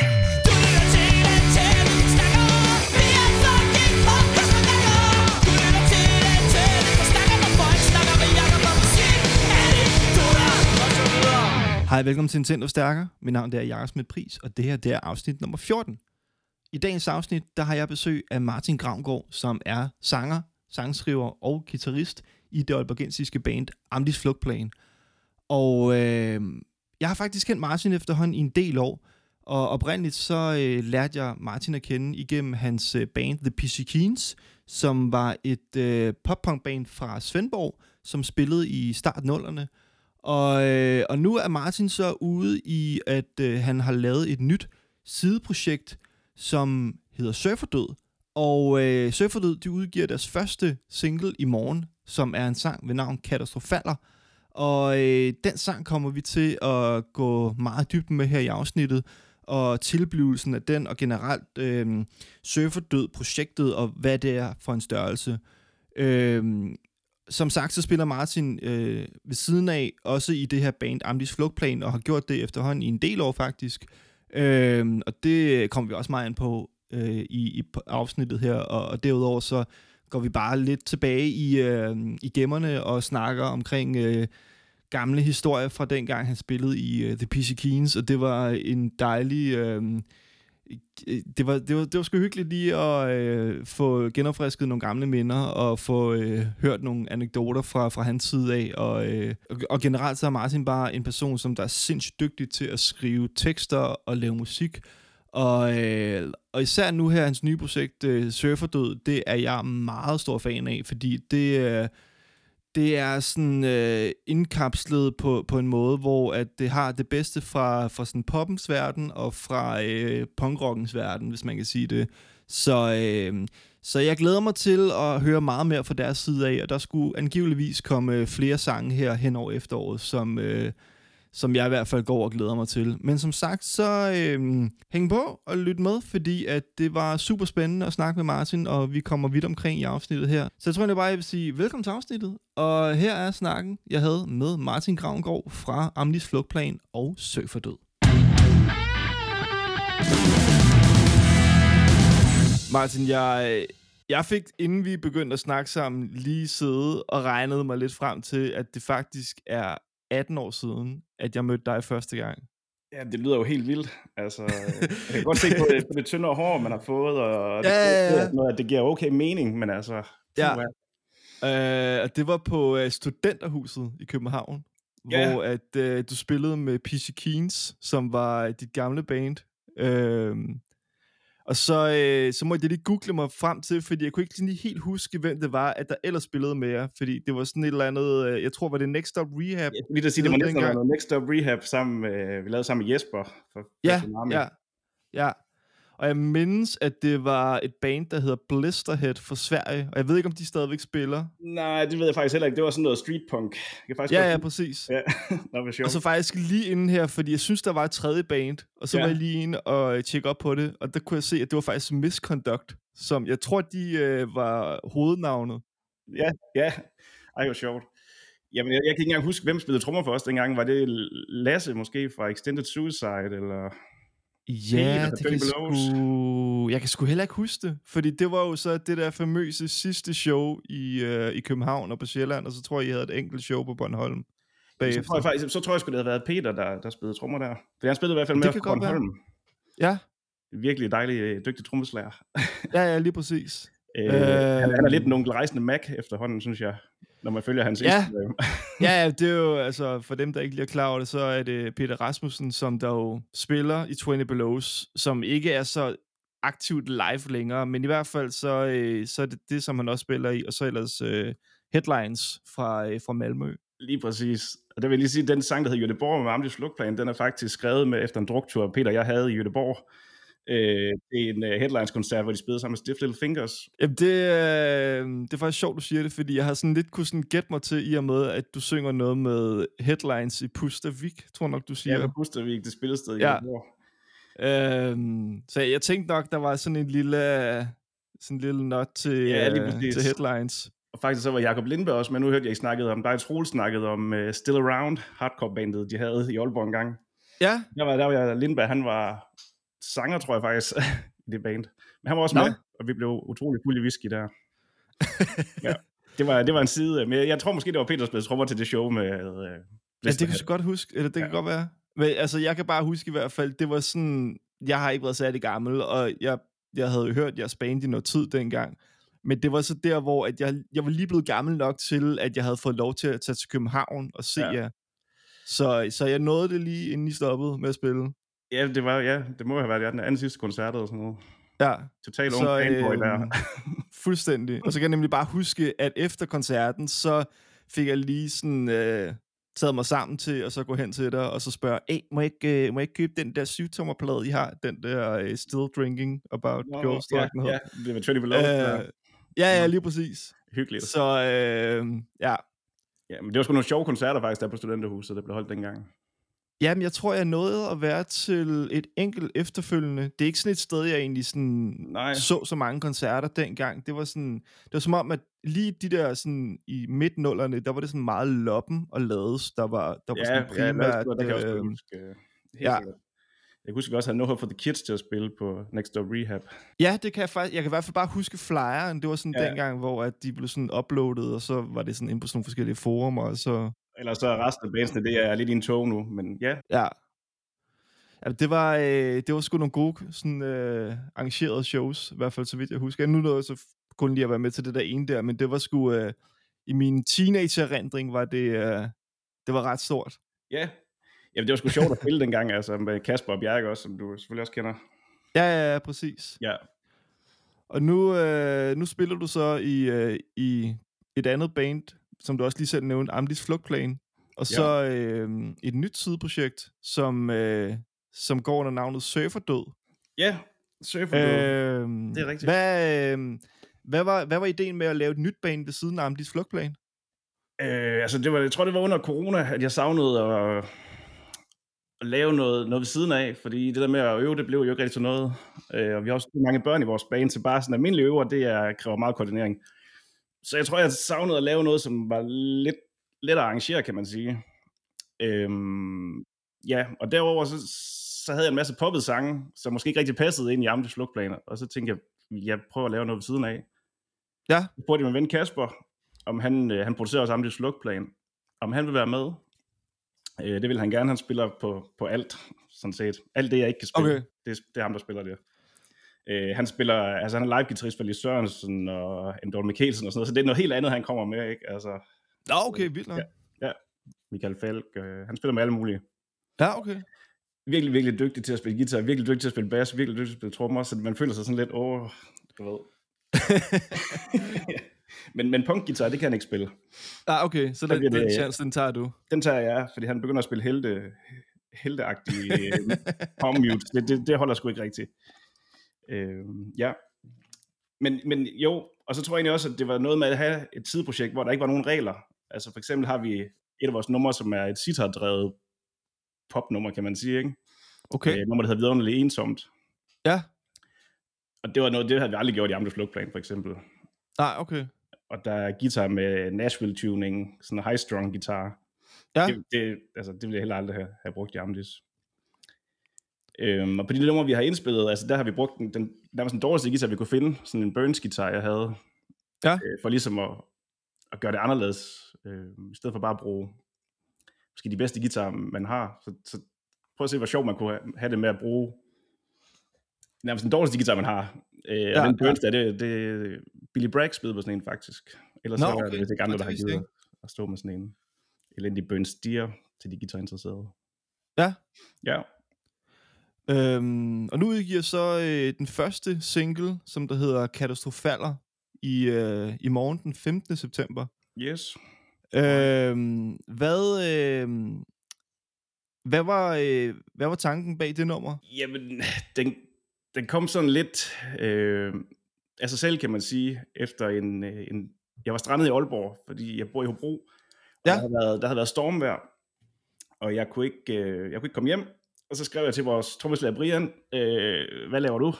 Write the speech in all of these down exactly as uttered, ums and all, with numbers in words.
Hej, velkommen til Nintendo Stærker. Mit navn er Jakob Smidt Pris, og det her det er afsnit nummer fjorten. I dagens afsnit, der har jeg besøg af Martin Graungaard, som er sanger, sangskriver og guitarist i det aalborgensiske band Amdis Flugtplan. Og øh, jeg har faktisk kendt Martin efterhånden i en del år, og oprindeligt så øh, lærte jeg Martin at kende igennem hans øh, band The Peachy Keens, som var et øh, pop-punk-band fra Svendborg, som spillede i start-nullerne. Og, øh, og nu er Martin så ude i, at øh, han har lavet et nyt sideprojekt, som hedder Surferdød. Og øh, Surferdød, de udgiver deres første single i morgen, som er en sang ved navn Katastrofalder. Og øh, den sang kommer vi til at gå meget dybt med her i afsnittet, og tilblivelsen af den, og generelt øh, Surferdød-projektet, og hvad det er for en størrelse. Øh, Som sagt, så spiller Martin øh, ved siden af, også i det her band Amdis Flugtplan, og har gjort det efterhånden i en del år faktisk. Øh, og det kommer vi også meget ind på øh, i, i afsnittet her, og, og derudover så går vi bare lidt tilbage i, øh, i gemmerne og snakker omkring øh, gamle historier fra dengang, han spillede i øh, The Peachy Keens, og det var en dejlig... Øh, Det var, det, var, det var sgu hyggeligt lige at øh, få genopfrisket nogle gamle minder og få øh, hørt nogle anekdoter fra, fra hans side af. Og, øh, og generelt så er Martin bare en person, som der er sindssygt dygtig til at skrive tekster og lave musik. Og, øh, og især nu her, hans nye projekt, øh, Surferdød, det er jeg meget stor fan af, fordi det... Øh, Det er sådan øh, indkapslet på, på en måde, hvor at det har det bedste fra, fra sådan poppens verden og fra øh, punkrockens verden, hvis man kan sige det. Så, øh, så jeg glæder mig til at høre meget mere fra deres side af, og der skulle angiveligvis komme flere sange her hen over efteråret, som, øh, som jeg i hvert fald går og glæder mig til. Men som sagt, så øh, hæng på og lyt med, fordi at det var super spændende at snakke med Martin, og vi kommer vidt omkring i afsnittet her. Så jeg tror jeg bare, jeg vil sige velkommen til afsnittet. Og her er snakken, jeg havde med Martin Graungaard fra Amdis Flugtplan og Surferdød. Martin, jeg, jeg fik, inden vi begyndte at snakke sammen, lige siddet og regnede mig lidt frem til, at det faktisk er atten år siden, at jeg mødte dig første gang. Ja, det lyder jo helt vildt. Altså, jeg kan godt se på det, på det tyndere hår, man har fået, og det, ja, ja, ja. Noget, det giver okay mening, men altså... Ja. Uh, det var på uh, Studenterhuset i København, yeah. hvor at, uh, du spillede med Peachy Keens, som var dit gamle band. Uh, og så, uh, så måtte jeg lige google mig frem til, fordi jeg kunne ikke lige helt huske, hvem det var, at der ellers spillede med jer. Fordi det var sådan et eller andet, uh, jeg tror, var det NextUp Rehab. Jeg vil lige sige, det var næsten noget NextUp Rehab, sammen med, uh, vi lavede sammen med Jesper. For, ja, for ja, ja. Og jeg mindes, at det var et band, der hedder Blisterhead fra Sverige. Og jeg ved ikke, om de stadigvæk spiller. Nej, det ved jeg faktisk heller ikke. Det var sådan noget streetpunk. Jeg faktisk ja, ja, præcis. Ja. Nå, og så faktisk lige inden her, fordi jeg synes, der var et tredje band. Og så ja. var jeg lige inde og tjekke op på det. Og der kunne jeg se, at det var faktisk Misconduct, som jeg tror, de øh, var hovednavnet. Ja, ja. Ej, det var sjovt. Jamen, jeg, jeg kan ikke engang huske, hvem spillede trommer for os dengang. Var det Lasse måske fra Extended Suicide, eller... Ja, det kan sgu... jeg kan sgu heller ikke huske det, fordi det var jo så det der famøse sidste show i, øh, i København og på Sjælland, og så tror jeg, I havde et enkelt show på Bornholm bagefter. Så tror jeg faktisk, så tror jeg sgu, det havde været Peter, der, der spillede trommer der. For han spillede i hvert fald med på Bornholm. Være. Ja. Virkelig dejlig, dygtig trommeslager. ja, ja, lige præcis. Øh, øh, han er lidt en onkel rejsende Mac efterhånden, synes jeg, når man følger hans ja. Instagram. ja, det er jo, altså, for dem, der ikke lige er klar over det, så er det Peter Rasmussen, som der jo spiller i tyve Belows, som ikke er så aktivt live længere, men i hvert fald, så, øh, så er det det, som han også spiller i, og så ellers øh, Headlines fra, øh, fra Malmø. Lige præcis. Og der vil jeg lige sige, at den sang, der hedder Göteborg med Amdis Flugtplan, den er faktisk skrevet med efter en druktur, Peter og jeg havde i Göteborg. Øh, det er en uh, Headlines-koncert, hvor de spillede sammen med Stiff Little Fingers. Jamen, det, øh, det er faktisk sjovt, du siger det, fordi jeg har sådan lidt kunne sådan gætte mig til, i og med, at du synger noget med Headlines i Pustervik, tror nok, du siger. Ja, Pustervik, det spillested, ja. Jeg øh, så jeg tænkte nok, der var sådan en lille, sådan en lille not til, ja, øh, til Headlines. Og faktisk så var Jakob Lindberg også, men nu hørte jeg ikke snakket om, der er Troel snakket om uh, Still Around, hardcore-bandet, de havde i Aalborg engang. Ja. Der var, der var Lindberg, han var... sanger, tror jeg faktisk, i det band. Men han var også Nå. med, og vi blev utrolig fuld i whisky der. Ja, det var, det var en side. Men jeg tror måske, det var Peter Spedt trommer til det show med øh, ja, det kan du godt huske, eller det ja. kan godt være. Men altså, jeg kan bare huske i hvert fald, det var sådan, jeg har ikke været særlig gammel, og jeg, jeg havde hørt, jeg spændte i noget tid dengang. Men det var så der, hvor at jeg, jeg var lige blevet gammel nok til, at jeg havde fået lov til at tage til København og se ja. jer. Så, så jeg nåede det lige, inden I stoppede med at spille. Ja, det var, ja, det må have været ja, den anden sidste koncert og sådan noget. Ja. Totalt unge fanboy øh, der. Fuldstændig. Og så kan jeg nemlig bare huske, at efter koncerten, så fik jeg lige sådan... Øh, taget mig sammen til, og så gå hen til dig, og så spørge, hey, må jeg ikke, må jeg ikke købe den der syv-tommerplade, I har? Den der uh, Still Drinking About Girls. Ja, ja, det var tydeligt på lovet. Øh, ja, ja, lige præcis. Hyggeligt. Så, øh, ja. Ja, men det var sgu nogle sjove koncerter faktisk, der på Studenterhuset, der blev holdt dengang. Jamen, jeg tror, jeg nåede at være til et enkelt efterfølgende. Det er ikke sådan et sted, jeg egentlig sådan Nej. så så mange koncerter dengang. Det var sådan, det var som om, at lige de der sådan i midt-nullerne, der var det sådan meget Loppen og Lades, der var, der var ja, sådan primært... Ja, det, det kan jeg øh, også huske. Ja. Jeg husker også, at jeg havde for The Kids til at spille på NextUp Rehab. Ja, det kan jeg faktisk... Jeg kan i hvert fald bare huske flyeren. Det var sådan ja. dengang, hvor at de blev sådan uploadet, og så var det sådan inde på sådan nogle forskellige forumer, og så... Eller så er resten af bandsene, det er lidt i en tog nu, men ja. Ja. Ja, det var, øh, det var sgu nogle gode sådan, øh, arrangerede shows, i hvert fald så vidt jeg husker. Jeg nu nåede så kun lige at være med til det der ene der, men det var sgu, øh, i min teenagererindring var det, øh, det var ret stort. Ja, jamen, det var sgu sjovt at spille dengang, altså med Kasper Bjerg også, som du selvfølgelig også kender. Ja, ja, ja, præcis. Ja. Og nu, øh, nu spiller du så i, øh, i et andet band, som du også lige selv nævnte, Amdis Flugtplan, og ja. så øh, et nyt sideprojekt, som, øh, som går under navnet Surferdød. Ja, Surferdød. Øh, det er rigtigt. Hvad, øh, hvad, var, hvad var ideen med at lave et nyt band ved siden af Amdis Flugtplan? Øh, altså, det var, jeg tror, det var under corona, at jeg savnede at, at lave noget, noget ved siden af, fordi det der med at øve, det blev jo ikke rigtig til noget. Øh, og vi har også mange børn i vores band, så bare sådan almindelige øver, det er, kræver meget koordinering. Så jeg tror, jeg savnede at lave noget, som var lidt, lidt at arrangere, kan man sige. Øhm, ja, og derover så, så havde jeg en masse poppet sange, som måske ikke rigtig passede ind i Amdis Flugtplaner. Og så tænkte jeg, jeg prøver at lave noget ved siden af. Ja. Så spurgte jeg min ven Kasper, om han, han producerer også Amdis Flugtplan, om han vil være med. Øh, det vil han gerne, han spiller på, på alt, sådan set. Alt det, jeg ikke kan spille, okay. det, det er ham, der spiller det. Uh, han spiller, altså han er live-guitarist for Lis Sørensen og Endol Mikkelsen og sådan noget, så det er noget helt andet, han kommer med, ikke? Altså, Nå, okay, vildt nok. Ja, ja. Michael Falk, uh, han spiller med alle mulige. Ja, okay. Virkelig, virkelig dygtig til at spille guitar, virkelig dygtig til at spille bass, virkelig dygtig til at spille trommer, så man føler sig sådan lidt over, oh, du ved. men, men punkguitar, det kan han ikke spille. Ah, okay, så den, den det, chance, den tager du? Den tager jeg, fordi han begynder at spille helte, helteagtige home mute. Det, det, det holder sgu ikke rigtigt. Øh, ja, men, men jo, og så tror jeg egentlig også, at det var noget med at have et sideprojekt, hvor der ikke var nogen regler. Altså for eksempel har vi et af vores numre, som er et sitar-drevet popnummer, kan man sige, ikke? Okay. Et nummer, der hedder Vidunderligt Ensomt. Ja. Og det var noget, det havde vi aldrig gjort i Amdis Flugtplan, for eksempel. Nej, okay. Og der er guitar med Nashville-tuning, sådan en high-strung guitar. Ja. Det, det, altså, det ville jeg heller aldrig have, have brugt i Amdis. Øhm, og på de numre, vi har indspillet, altså der har vi brugt den, den nærmest den dårligste guitar, vi kunne finde, sådan en Burns-guitar, jeg havde, ja. øh, for ligesom at, at gøre det anderledes, øh, i stedet for bare at bruge måske de bedste guitar, man har. Så, så prøv at se, hvor sjovt man kunne have det med at bruge nærmest den dårligste guitar, man har. Øh, ja, og den Burns, ja. der, det, det Billy Bragg spillede på sådan en, faktisk. Ellers Nå, så okay. er det ikke andre, der har givet at stå med sådan en elendig Burns-Deer til de guitarinteresserede. Ja. Ja. Øhm, og nu udgiver så øh, den første single, som der hedder Katastrofalder, i, øh, i morgen den femtende september. Yes. Øhm, hvad, øh, hvad, var, øh, hvad var tanken bag det nummer? Jamen, den, den kom sådan lidt øh, af sig selv, kan man sige, efter en, en... Jeg var strandet i Aalborg, fordi jeg bor i Hobro, og ja. der, havde været, der havde været stormvejr, og jeg kunne ikke, øh, jeg kunne ikke komme hjem. Og så skrev jeg til vores trommeslager Brian, øh, hvad laver du?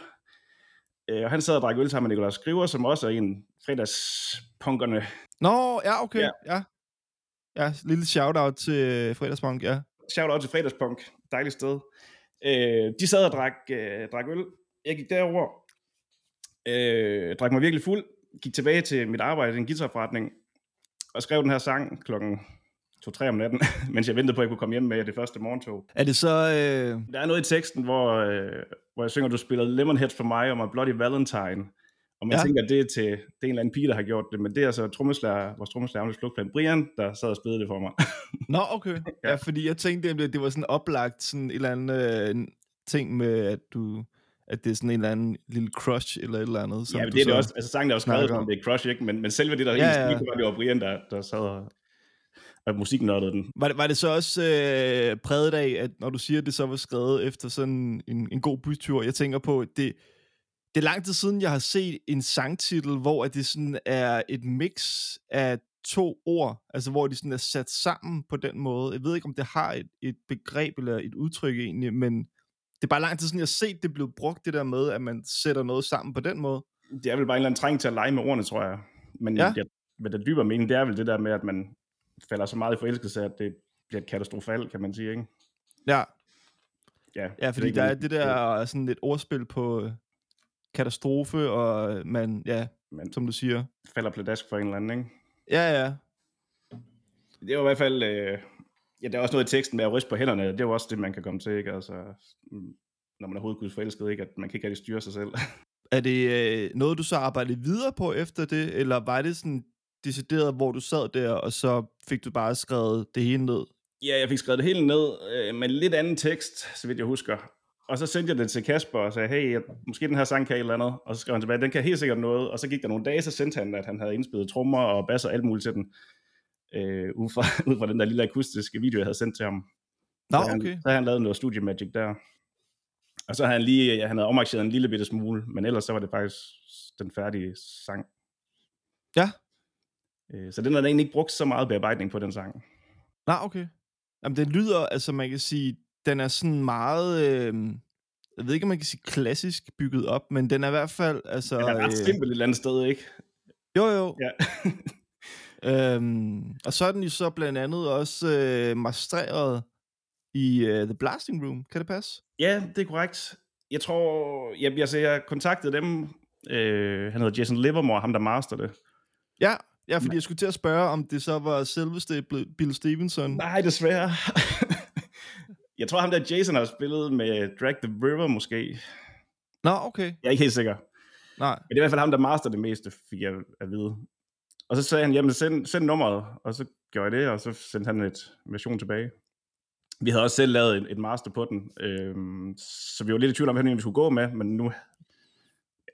Øh, og han sad og drak øl sammen med Nicolaj Skriver, som også er en fredagspunkerne. Nå, ja, okay. Ja, ja. ja lille shout-out til Fredagspunk, ja. Shout-out til Fredagspunk, dejligt sted. Øh, de sad og drak, øh, drak øl. Jeg gik derover, øh, drak mig virkelig fuld, gik tilbage til mit arbejde i en guitarforretning, og skrev den her sang klokken to-tre om natten, mens jeg ventede på, at jeg kunne komme hjem med det første morgentog. Er det så... Øh... Der er noget i teksten, hvor, øh, hvor jeg synger, du spiller Lemonhead for mig og My Bloody Valentine. Og man ja. tænker, at det er til det er en eller anden pige, der har gjort det, men det er altså trommeslager, vores trommeslager Amdis Flugtplan, Brian, der sad og spillede det for mig. Nå, okay. Ja. Ja, fordi jeg tænkte, at det var sådan oplagt sådan en eller anden øh, ting med, at du... at det er sådan en eller anden lille crush eller et eller andet. Som ja, men det er det også. Altså sangen er jo skrevet om, det er crush, ikke? Men, men selve det, der ja, egentlig ja. Var det jo Brian, der, der sad og, og musiknørdede den. Var det, var det så også øh, præget af, at når du siger, at det så var skrevet efter sådan en, en god bytur, jeg tænker på, at det, det er lang tid siden, jeg har set en sangtitel, hvor at det sådan er et mix af to ord, altså hvor de sådan er sat sammen på den måde. Jeg ved ikke, om det har et, et begreb eller et udtryk egentlig, men... Det er bare lang tid siden, jeg har set det blev brugt, det der med, at man sætter noget sammen på den måde. Det er vel bare en eller anden træng til at lege med ordene, tror jeg. Men ja. jeg, hvad der dybere mening, det er vel det der med, at man falder så meget i forelskelse, at det bliver et katastrofalt, kan man sige, ikke? Ja. Ja, ja fordi det er der er det der sådan et ordspil på katastrofe, og man, ja, man som du siger. Falder pladask for en eller anden, ikke? Ja, ja. Det er jo i hvert fald... Øh... Ja, der er også noget i teksten med at ryste på hænderne, det er jo også det, man kan komme til, ikke? Altså, når man er hovedgudsforelsket, ikke? At man kan ikke rigtig styre sig selv. Er det øh, noget, du så arbejdede videre på efter det, eller var det sådan decideret, hvor du sad der, og så fik du bare skrevet det hele ned? Ja, jeg fik skrevet det hele ned, øh, med lidt anden tekst, så vidt jeg husker. Og så sendte jeg det til Kasper og sagde, hey, jeg, måske den her sang kan et eller andet, og så skrev han tilbage, den kan helt sikkert noget, og så gik der nogle dage, så sendte han, at han havde indspillet trommer og basser og alt muligt til den. Øh, ud, fra, ud fra den der lille akustiske video, jeg havde sendt til ham. Nå, okay. Så havde han, så havde han lavet noget studio magic der. Og så havde han lige, ja, han havde omarrangeret en lille bitte smule, men ellers så var det faktisk den færdige sang. Ja. Øh, så den havde egentlig ikke brugt så meget bearbejdning på, den sang. Nå, okay. Jamen, den lyder, altså man kan sige, den er sådan meget, øh, jeg ved ikke, om man kan sige klassisk bygget op, men den er i hvert fald, altså... Den er ret øh, simpel et eller andet sted, ikke? Jo, jo. Ja. Øhm, og så er den jo så blandt andet også øh, mastreret i øh, The Blasting Room, kan det passe? Ja, det er korrekt. Jeg tror, jeg, altså, jeg kontaktede dem, øh, han hedder Jason Livermore, ham der master det. Ja, ja, fordi jeg skulle til at spørge, om det så var selveste Bill Stevenson. Nej, desværre. Jeg tror, ham der Jason har spillet med Drag the River måske. Nå, okay. Jeg er ikke helt sikker. Nej. Men det er i hvert fald ham, der master det meste, fik jeg at vide. Og så sagde han, jamen send, send nummeret, og så gjorde jeg det, og så sendte han et version tilbage. Vi havde også selv lavet et, et master på den, øhm, så vi var lidt i tvivl om, hvem vi skulle gå med, men nu,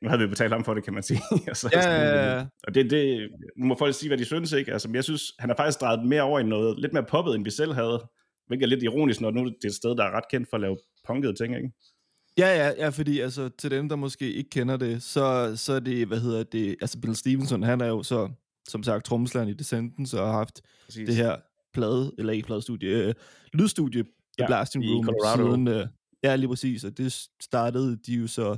nu havde vi betalt ham for det, kan man sige. og så, ja, ja, ja. Og det, det, nu må folk sige, hvad de synes, ikke? Altså, jeg synes, han har faktisk drejet mere over i noget, lidt mere poppet, end vi selv havde, hvilket er lidt ironisk, når nu det er et sted, der er ret kendt for at lave punkede ting, ikke? Ja, ja, ja, fordi altså, til dem, der måske ikke kender det, så, så er det, hvad hedder det, altså Bill Stevenson, han er jo så... som sagt, trommeslageren i Descendants, og har haft Præcis. det her plade, eller ikke pladestudie, øh, lydstudie, The ja, Blasting Room, siden, øh, ja, lige præcis, og det startede de jo så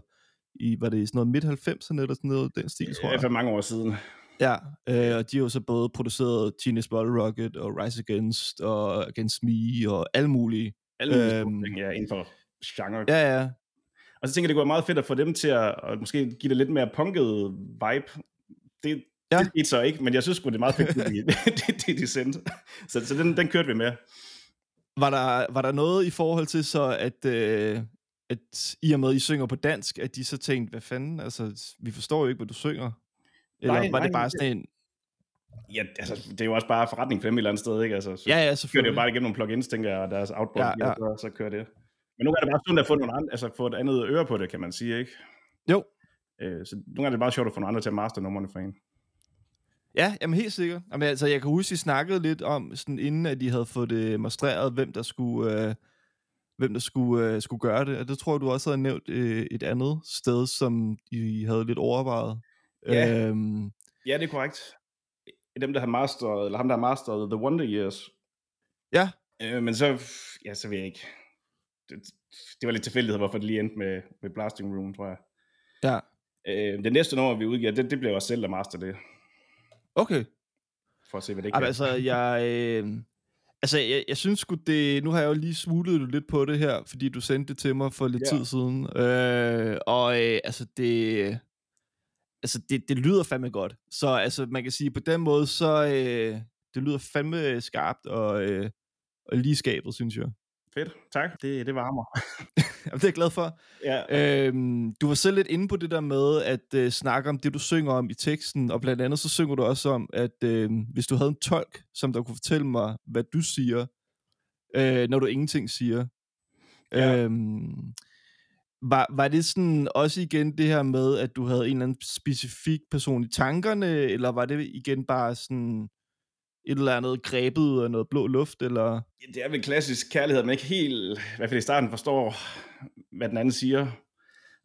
i, var det sådan noget midt halvfemserne, eller sådan noget, den stil, tror jeg. Det er for mange år siden. Ja, øh, og de har jo så både produceret Teenage Bottle Rocket, og Rise Against, og Against Me, og alle mulige. Alle mulige øhm, ting, ja, inden for genre. Ja, ja. Og så tænker jeg, det kunne være meget fedt at få dem til at, at måske give det lidt mere punket vibe. Det Ja. Det gik så ikke, men jeg synes sgu, det er meget fedt, det, det de sendte. Så, så den, den kørte vi med. Var der, var der noget i forhold til så, at, øh, at i og med, I synger på dansk, at de så tænkte, hvad fanden, altså, vi forstår jo ikke, hvad du synger? Eller nej, var nej, det bare sådan en... Ja, altså, det er jo også bare forretning for dem et eller andet sted, ikke? Altså, så ja, ja, selvfølgelig. Kører det jo bare igennem nogle plugins, tænker jeg, og deres outboard, ja, ja. Og så kører det. Men nu er det bare sådan, at få nogle andre, altså, få et andet øre på det, kan man sige, ikke? Jo. Øh, så nu er det bare sjovt at få nogle andre til at master nummerne for en. Ja, jamen helt sikkert. Jamen, altså, jeg kan huske, I snakkede lidt om, sådan, inden at de havde fået det mastreret, hvem der skulle, øh, hvem der skulle, øh, skulle gøre det. Og det tror jeg, du også havde nævnt øh, et andet sted, som I havde lidt overvejet. Ja, øhm, ja det er korrekt. Dem, der har masteret, eller ham, der har masteret The Wonder Years. Ja. Øh, men så, ja, så ved jeg ikke. Det, det var lidt tilfældighed, hvorfor det lige endte med, med Blasting Room, tror jeg. Ja. Øh, det næste nummer, vi udgiver, det, det blev også selv, der master det. Okay. For at se, hvad det kan. Altså, jeg, øh, Altså, jeg, jeg synes sgu det... Nu har jeg jo lige smuglet lidt på det her, fordi du sendte det til mig for lidt yeah. tid siden. Øh, og øh, altså, det... Altså, det, det lyder fandme godt. Så altså, man kan sige, på den måde, så... Øh, det lyder fandme skarpt og, øh, og lige skabet, synes jeg. Fedt, tak. Det, det varmer. Jamen, det er jeg glad for. Ja. Øhm, du var selv lidt inde på det der med at øh, snakke om det, du synger om i teksten, og blandt andet så synger du også om, at øh, hvis du havde en tolk, som der kunne fortælle mig, hvad du siger, øh, når du ingenting siger. Ja. Øhm, var, var det sådan også igen det her med, at du havde en eller anden specifik person i tankerne, eller var det igen bare sådan... et eller andet grebet ud af noget blå luft, eller... Det er vel klassisk kærlighed, man ikke helt, i hvert fald i starten, forstår, hvad den anden siger.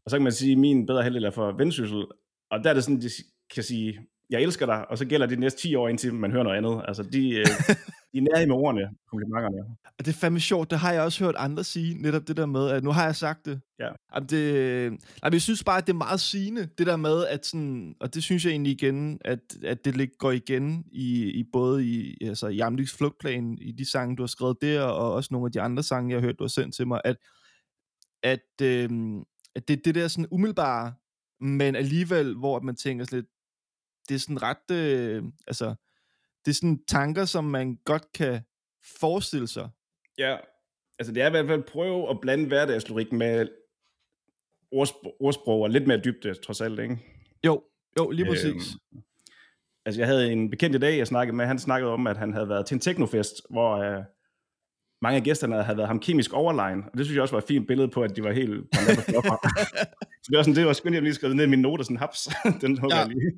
Og så kan man sige, min bedre halvdel er for vendsyssel. Og der er det sådan, de kan sige, jeg elsker dig, og så gælder det de næste ti år, indtil man hører noget andet. Altså, de, de er nærige med ordene, komplimenterne. Og det er fandme sjovt, det har jeg også hørt andre sige, netop det der med, at nu har jeg sagt det. Ja. Jamen, det... Jamen, jeg synes bare, at det er meget sigende, det der med, at sådan, og det synes jeg egentlig igen, at, at det går igen i, i både i, altså, i Amdis Flugtplan, i de sange, du har skrevet der, og også nogle af de andre sange, jeg har hørt, du har sendt til mig, at, at, øh, at det det der sådan umiddelbare, men alligevel, hvor man tænker sådan lidt, det er sådan ret, øh, altså, det er sådan tanker, som man godt kan forestille sig. Ja, altså det er i hvert fald prøve at blande hverdagslyrik med ordspr- ordsprog og lidt mere dybde, trods alt, ikke? Jo, jo, lige præcis. Øhm, altså jeg havde en bekendt i dag, jeg snakkede med, han snakkede om, at han havde været til en teknofest, hvor øh, mange af gæsterne havde været ham kemisk overlegen, og det synes jeg også var et fint billede på, at de var helt... Så det var sådan, det var skønt, jeg lige skrev ned i mine noter, sådan haps, den hugger ja. Jeg lige.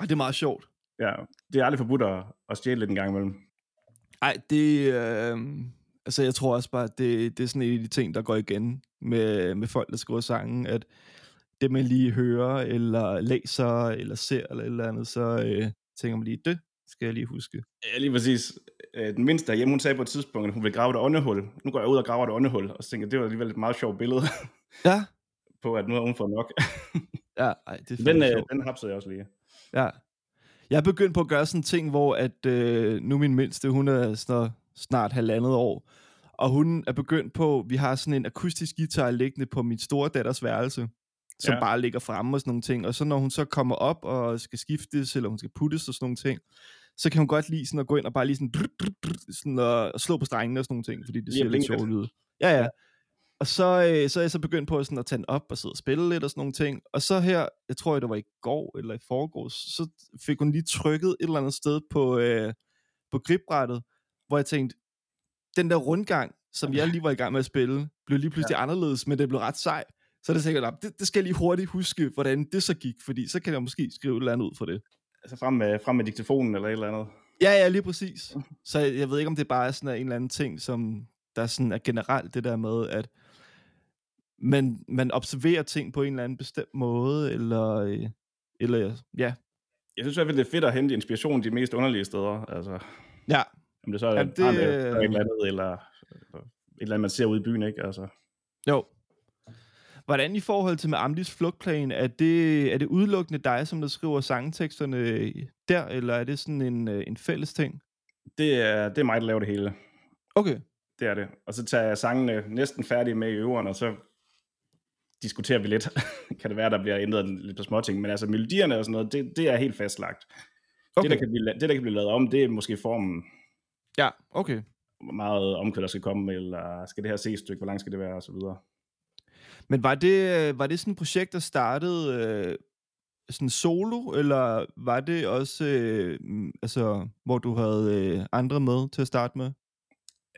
Og det er meget sjovt. Ja, det er aldrig forbudt at, at stjæle lidt en gang imellem. Ej, det... Øh, altså, jeg tror også bare, at det, det er sådan en af de ting, der går igen med, med folk, der skriver sangen, at det, man lige hører, eller læser, eller ser, eller et eller andet, så øh, tænker man lige, det skal jeg lige huske. Ja, lige præcis. Den mindste derhjemme, hun sagde på et tidspunkt, at hun ville grave et åndehul. Nu går jeg ud og graver et åndehul, og så tænker jeg, det var alligevel et meget sjovt billede. Ja. På, at nu har hun fået nok. Ja, ej, det er den, øh, den hapsede jeg også lige. Ja, jeg er begyndt på at gøre sådan en ting, hvor at øh, nu min mindste, hun er snart, snart halvandet år, og hun er begyndt på, vi har sådan en akustisk guitar liggende på min store datters værelse, som ja. Bare ligger fremme og sådan nogle ting, og så når hun så kommer op og skal skiftes, eller hun skal puttes og sådan nogle ting, så kan hun godt lide sådan at gå ind og bare lige sådan, drr, drr, drr, sådan og, og slå på strengene og sådan nogle ting, fordi det ser lidt sjovt ud. Ja, ja. Og så, øh, så er jeg så begyndt på sådan at tage den op og sidde og spille lidt og sådan nogle ting. Og så her, jeg tror det var i går eller i forgårs, så fik hun lige trykket et eller andet sted på, øh, på gripbrættet, hvor jeg tænkte, den der rundgang, som jeg lige var i gang med at spille, blev lige pludselig ja. Anderledes, men det blev ret sej. Så det tænkte jeg, det, det skal jeg lige hurtigt huske, hvordan det så gik, fordi så kan jeg måske skrive et eller andet ud for det. Altså frem med, frem med diktafonen eller et eller andet? Ja, ja, lige præcis. Så jeg, jeg ved ikke, om det bare er sådan en eller anden ting, som der sådan er generelt det der med, at man, man observerer ting på en eller anden bestemt måde, eller, eller ja. Jeg synes i hvert fald, det er fedt at hente inspiration de mest underlige steder, altså. Ja. Om det så er ja, det, brand, øh... eller et eller andet, eller et eller andet, man ser ude i byen, ikke? Altså. Jo. Hvordan i forhold til med Amdis Flugtplan, er det, er det udelukkende dig, som der skriver sangteksterne der, eller er det sådan en, en fælles ting? Det er, det er mig, der laver det hele. Okay. Det er det. Og så tager jeg sangene næsten færdige med i øveren, og så diskuterer vi lidt. Kan det være, der bliver ændret lidt på småting, men altså melodierne og sådan noget, det, det er helt fastlagt. Okay. Det, der kan blive, det, der kan blive lavet om, det er måske formen. Ja, okay. Hvor meget omkvæd der skal komme, eller skal det her C-stykke, hvor langt skal det være, og så videre. Men var det, var det sådan et projekt, der startede øh, sådan solo, eller var det også, øh, altså, hvor du havde øh, andre med til at starte med?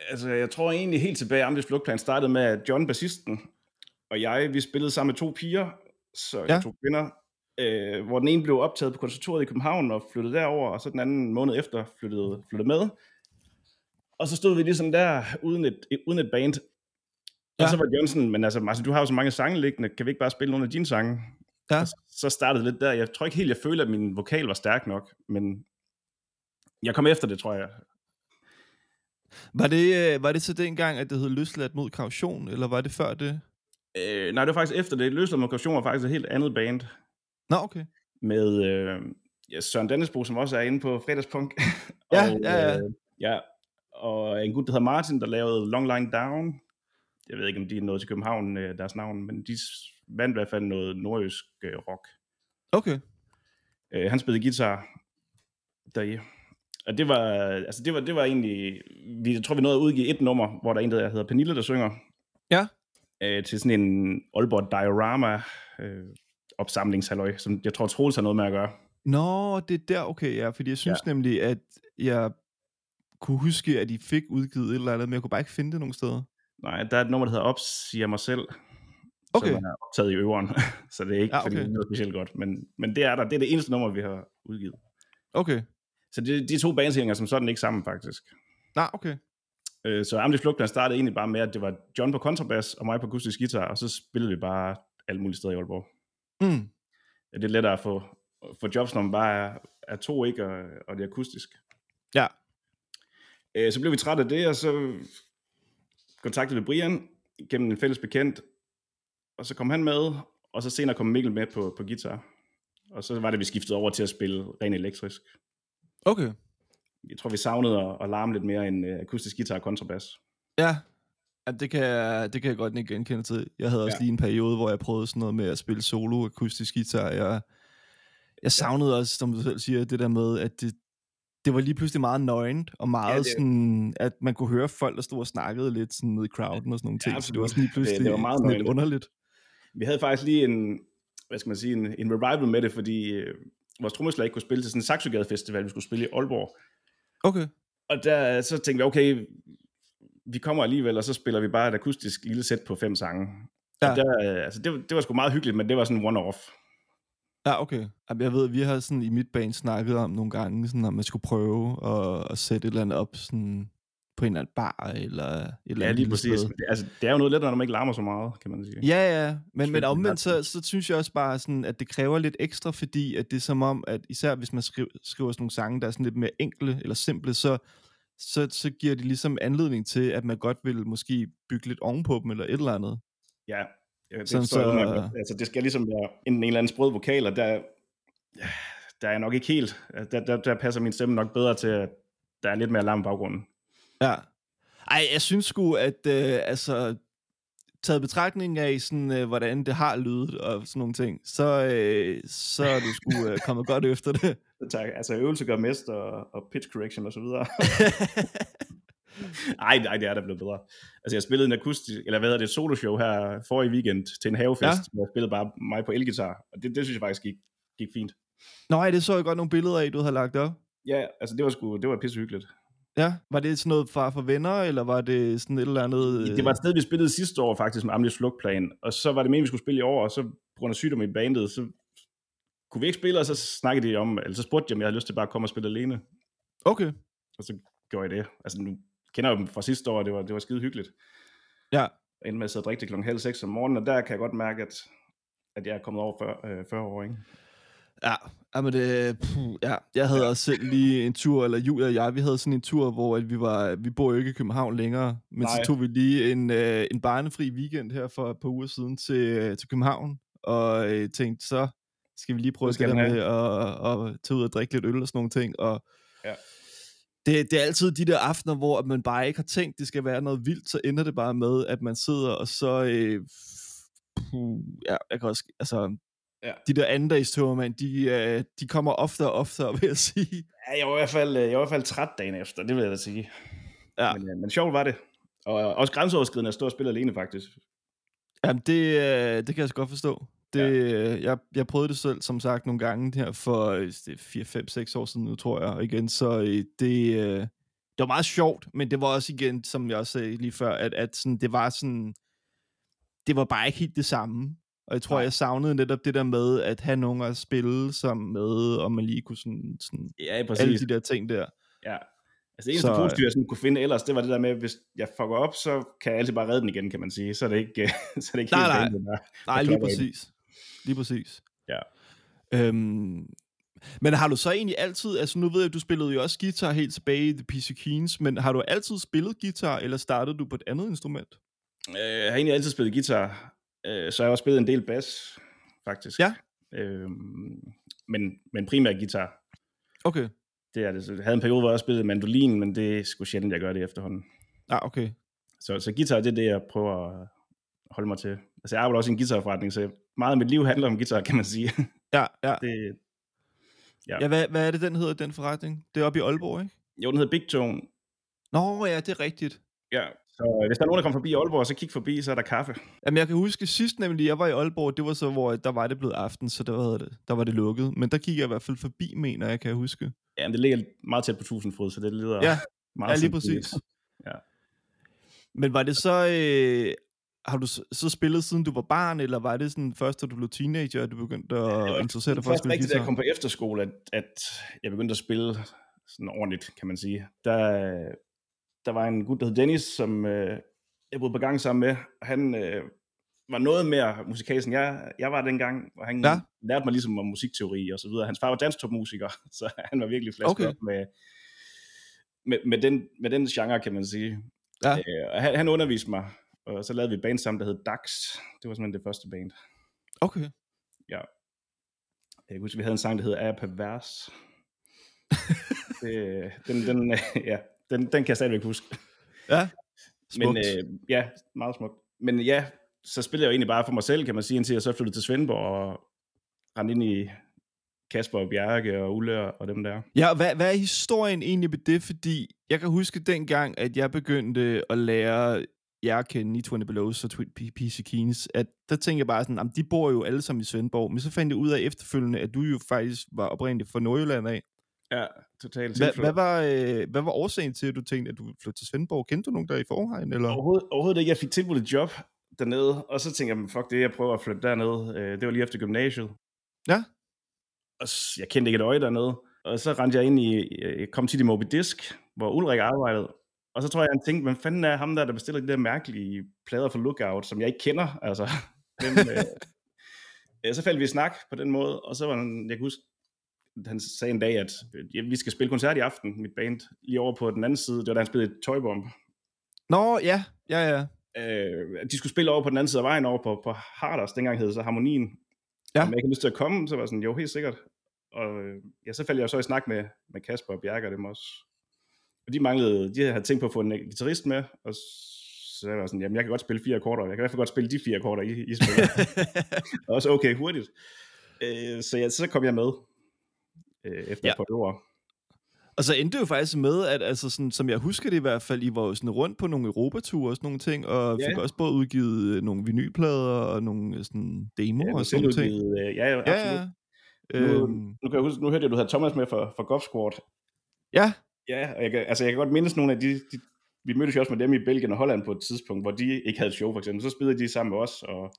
Altså, jeg tror egentlig helt tilbage, Amdis Flugtplan startede med, at John, bassisten, og jeg, vi spillede sammen med to piger, så ja. to kvinder, øh, hvor den ene blev optaget på konservatoriet i København og flyttede derover, og så den anden måned efter flyttede, flyttede med. Og så stod vi ligesom der, uden et, uden et band. Ja. Og så var Jørgensen, men altså, Martin, du har jo så mange sange liggende, kan vi ikke bare spille nogle af dine sange? Ja. Så startede lidt der. Jeg tror ikke helt, jeg følte, at min vokal var stærk nok, men jeg kom efter det, tror jeg. Var det, var det så dengang, at det hed Løsladt mod Kaution, eller var det før det? Øh, nej, det var faktisk efter det. Løsladt mod Kaution var faktisk et helt andet band. Nå, okay. Med øh, ja, Søren Dannesbo, som også er inde på Fredagspunk. Ja, og, ja, ja. Øh, ja. og en gut, der hedder Martin, der lavede Long Line Down. Jeg ved ikke, om de er nået til København, deres navn, men de vandt i hvert fald noget nordjysk rock. Okay. Øh, han spillede guitar deri. Og det var, altså det var, det var egentlig, vi tror, vi nåede at udgive et nummer, hvor der er en, der hedder Pernille, der synger. Ja. Øh, til sådan en Aalborg Diorama øh, opsamlingshalløj, som jeg tror, Troels har noget med at gøre. Nå, det er der, okay, ja, fordi jeg synes ja. nemlig, at jeg kunne huske, at I fik udgivet et eller andet, men jeg kunne bare ikke finde det nogen steder. Nej, der er et nummer, der hedder Opsiger mig selv, okay. som er optaget i øveren, så det er ikke ja, okay. noget specielt godt, men, men det er der, det er det eneste nummer, vi har udgivet. Okay. Så de, de to bands hænger som sådan ikke sammen, faktisk. Nej, okay. Øh, så Amdis Flugtplan startede egentlig bare med, at det var John på kontrabas og mig på akustisk guitar, og så spillede vi bare alle mulige steder i Aalborg. Mm. Ja, det er lettere at få, få jobs, når man bare er, er to, ikke? Og, og det er akustisk. Ja. Øh, så blev vi trætte af det, og så kontaktede vi Brian gennem en fælles bekendt, og så kom han med, og så senere kom Mikkel med på, på guitar. Og så var det, vi skiftede over til at spille rent elektrisk. Okay. Jeg tror, vi savnede at, at larme lidt mere end øh, akustisk guitar og kontrabas. Ja, det kan, det kan jeg godt ikke genkende til. Jeg havde også ja. lige en periode, hvor jeg prøvede sådan noget med at spille solo akustisk guitar. Jeg, jeg savnede ja. også, som du selv siger, det der med, at det, det var lige pludselig meget nøgent, og meget ja, det... sådan, at man kunne høre folk, der stod og snakkede lidt sådan nede i crowden og sådan nogle ting. Ja, så det var sådan lige pludselig det, det var meget sådan lidt underligt. Vi havde faktisk lige en, hvad skal man sige, en, en revival med det, fordi øh, vores trommeslager ikke kunne spille til sådan en Saxogade-festival, vi skulle spille i Aalborg. Okay. Og der, så tænkte vi, okay, vi kommer alligevel, og så spiller vi bare et akustisk lille sæt på fem sange. Ja. Og der, altså det, det var sgu meget hyggeligt, men det var sådan one-off. Ja, okay. Jeg ved, vi har sådan i mit band snakket om nogle gange, sådan, at man skulle prøve at, at sætte et eller andet op sådan på en eller anden bar, eller et eller andet. Ja, lige præcis. Det, altså, det er jo noget lettere, når man ikke larmer så meget, kan man sige. Ja, ja. Men, men omvendt, så, så synes jeg også bare, sådan, at det kræver lidt ekstra, fordi at det er som om, at især hvis man skriver, skriver sådan nogle sange, der er sådan lidt mere enkle eller simple, så, så, så giver det ligesom anledning til, at man godt vil måske bygge lidt ovenpå dem, eller et eller andet. Ja, det, sådan, så, jeg, man, altså, det skal ligesom være enten en eller anden sprød vokal, og der, der er nok ikke helt, der, der, der passer min stemme nok bedre til, at der er lidt mere larm i baggrunden. Ja. Ej, jeg synes sgu, at øh, altså, taget betragtning af, sådan, øh, hvordan det har lydet og sådan nogle ting, så, øh, så er du sgu øh, kommet godt efter det. Tak. Altså øvelse gør mester og, og pitch correction og så videre. Ej, nej, det er da blevet bedre. Altså jeg spillede en akustisk, eller hvad hedder det, et soloshow her forrige weekend til en havefest, ja? Hvor jeg spillede bare mig på elgitar, og det, det synes jeg faktisk gik, gik fint. Nej, det så jeg godt nogle billeder af, du havde lagt op. Ja, altså det var sgu, det var pissehyggeligt. Ja, var det sådan noget fra for venner, eller var det sådan et eller andet? Øh... Det var et sted, vi spillede sidste år faktisk med Amdis Flugtplan, og så var det meningen, vi skulle spille i år, og så på grund af sygdom i bandet, så kunne vi ikke spille, og så snakkede de om, eller så spurgte jeg, om jeg havde lyst til bare at komme og spille alene. Okay. Og så gjorde jeg det. Altså nu kender jeg dem fra sidste år, og det var, det var skide hyggeligt. Ja. Og endte med at sidde og drikke til klokken halv seks om morgenen, og der kan jeg godt mærke, at, at jeg er kommet over fyrre år, ikke? Ja, jamen det, puh, ja, jeg havde også selv lige en tur, eller Julia og jeg, vi havde sådan en tur, hvor vi var, vi bor jo ikke i København længere, men Nej. så tog vi lige en, øh, en barnefri weekend her for et par uger siden til, øh, til København, og øh, tænkte, så skal vi lige prøve det der med at, at tage ud og drikke lidt øl og sådan nogle ting, og ja. det, det er altid de der aftener, hvor man bare ikke har tænkt, det skal være noget vildt, så ender det bare med, at man sidder, og så, øh, puh, ja, jeg kan også, altså... Ja. De der andendagsture, mand, de, de kommer oftere og oftere, vil jeg sige. Ja, jeg var i hvert fald, jeg var i hvert fald træt dagen efter, det vil jeg da sige. Ja. Men, men sjovt var det. Og også grænseoverskridende at stå og spille alene, faktisk. Jamen, det, det kan jeg så godt forstå. Det, ja. jeg, jeg prøvede det selv, som sagt, nogle gange her for fire fem seks år siden nu, tror jeg. Og igen, så det, det var meget sjovt, men det var også igen, som jeg også sagde lige før, at, at sådan, det var sådan, det var bare ikke helt det samme. Og jeg tror, jeg savnede netop det der med, at have nogen at spille sammen med, og man lige kunne sådan, sådan ja, alle de der ting der. Ja, altså det eneste så, positive, jeg sådan kunne finde ellers, det var det der med, at hvis jeg fucker op, så kan jeg altid bare redde den igen, kan man sige. Så er det ikke, så er det ikke nej, helt nej. Fint, der, der nej, lige præcis. Ind. Lige præcis. Ja. Øhm, men har du så egentlig altid, altså nu ved jeg, at du spillede jo også guitar helt tilbage i The Peachy Keens, men har du altid spillet guitar, eller startede du på et andet instrument? Jeg har egentlig altid spillet guitar. Så har jeg også spillet en del bass, faktisk. Ja. Øhm, men, men primært guitar. Okay. Det er det. Jeg havde en periode, hvor jeg spillede mandolin, men det er sgu sjældent, jeg gør det efterhånden. Ah, okay. Så, så guitar, det er det, jeg prøver at holde mig til. Altså, jeg arbejder også i en guitarforretning, så meget af mit liv handler om guitar, kan man sige. Ja, ja. Det, ja. ja hvad, hvad er det, den hedder, den forretning? Det er oppe i Aalborg, ikke? Jo, den hedder Big Tone. Nå, ja, det er rigtigt. Ja, så hvis der er nogen, der kommer forbi Aalborg, så kig forbi, så er der kaffe. Jamen, jeg kan huske sidst nemlig, jeg var i Aalborg, det var så, hvor der var det blevet aften, så der var det, der var det lukket. Men der kiggede jeg i hvert fald forbi, mener jeg, kan jeg huske. Ja, men det ligger meget tæt på tusindfod, så det leder ja, meget. Ja, lige præcis. Ja. Men var det så, øh, har du så spillet siden du var barn, eller var det sådan først, da du blev teenager, at du begyndte at ja, interessere dig for at spille guitar? Det var jeg kom på efterskole, at, at jeg begyndte at spille sådan ordentligt, kan man sige. Der, der var en gut, der hed Dennis, som øh, jeg boede på gang sammen med, og han øh, var noget mere musikalsk, end jeg, jeg var dengang, og han ja. lærte mig ligesom om musikteori og så videre. Hans far var danstopmusiker, så han var virkelig flasket okay. op med, med, med, den, med den genre, kan man sige. Ja. Øh, han, han underviste mig, og så lavede vi et band sammen, der hed Dax. Det var simpelthen det første band. Okay. Ja. Jeg husker, vi havde en sang, der hed Er jeg pervers? det, den, den, ja, den, den kan jeg stadigvæk huske. Ja, smukt. Men, øh, ja, meget smukt. Men ja, så spillede jeg jo egentlig bare for mig selv, kan man sige, indtil jeg så flyttede til Svendborg og rendte ind i Kasper og Bjerg og Ulle og dem der. Ja, hvad, hvad er historien egentlig med det? Fordi jeg kan huske dengang, at jeg begyndte at lære jer at kende i tyve Belows og The Peachy Keens, at der tænkte jeg bare sådan, jamen de bor jo alle sammen i Svendborg, men så fandt jeg ud af efterfølgende, at du jo faktisk var oprindeligt fra Nordjylland af. Ja, totalt. Hva, hvad, var, øh, hvad var årsagen til, at du tænkte, at du flyttede til Svendborg? Kendte du nogen der i forvejen? Eller? Overhovedet, overhovedet ikke. Jeg fik tilbudt et job dernede, og så tænkte jeg, fuck det, jeg prøver at flytte dernede. Det var lige efter gymnasiet. Ja. Og jeg kendte ikke et øje dernede. Og så rendte jeg ind i, jeg kom til i Moby Disk, hvor Ulrik arbejdede. Og så tror jeg, han tænkte, hvad fanden er ham der, der bestiller de der mærkelige plader for Lookout, som jeg ikke kender, altså. Dem, øh, så faldt vi i snak på den måde, og så var han, jeg kan huske, han sagde en dag, at øh, vi skal spille koncert i aften, mit band, lige over på den anden side. Det var da han spillede Toy Bomb. Nå, ja, ja, ja. Øh, de skulle spille over på den anden side af vejen, over på, på Harders, dengang hed det så Harmonien. Ja. Og jeg havde lyst til at komme, så var sådan, jo, helt sikkert. Og ja, så faldt jeg så i snak med, med Kasper og Bjerg og dem også. Og de manglede, de havde tænkt på at få en guitarist med, og så var jeg sådan, jamen jeg kan godt spille fire akkorder, jeg kan i hvert fald godt spille de fire akkorder, I, I spiller. Og også okay hurtigt. Øh, så ja, så kom jeg med, øh, efter ja. et par år. Og så endte det jo faktisk med, at altså sådan, som jeg husker det i hvert fald, I var jo sådan rundt på nogle Europa-ture og sådan nogle ting, og ja. fik også både udgivet nogle vinylplader og nogle sådan demoer ja, og sådan nogle ting. Øh, ja, absolut. Ja. Nu, øhm. nu kan jeg huske, nu hørte jeg, du havde Thomas med fra, fra Golf Squad. Ja. Ja, og jeg kan, altså jeg kan godt mindes nogle af de, de, vi mødtes jo også med dem i Belgien og Holland på et tidspunkt, hvor de ikke havde show for eksempel, så spillede de sammen med os, og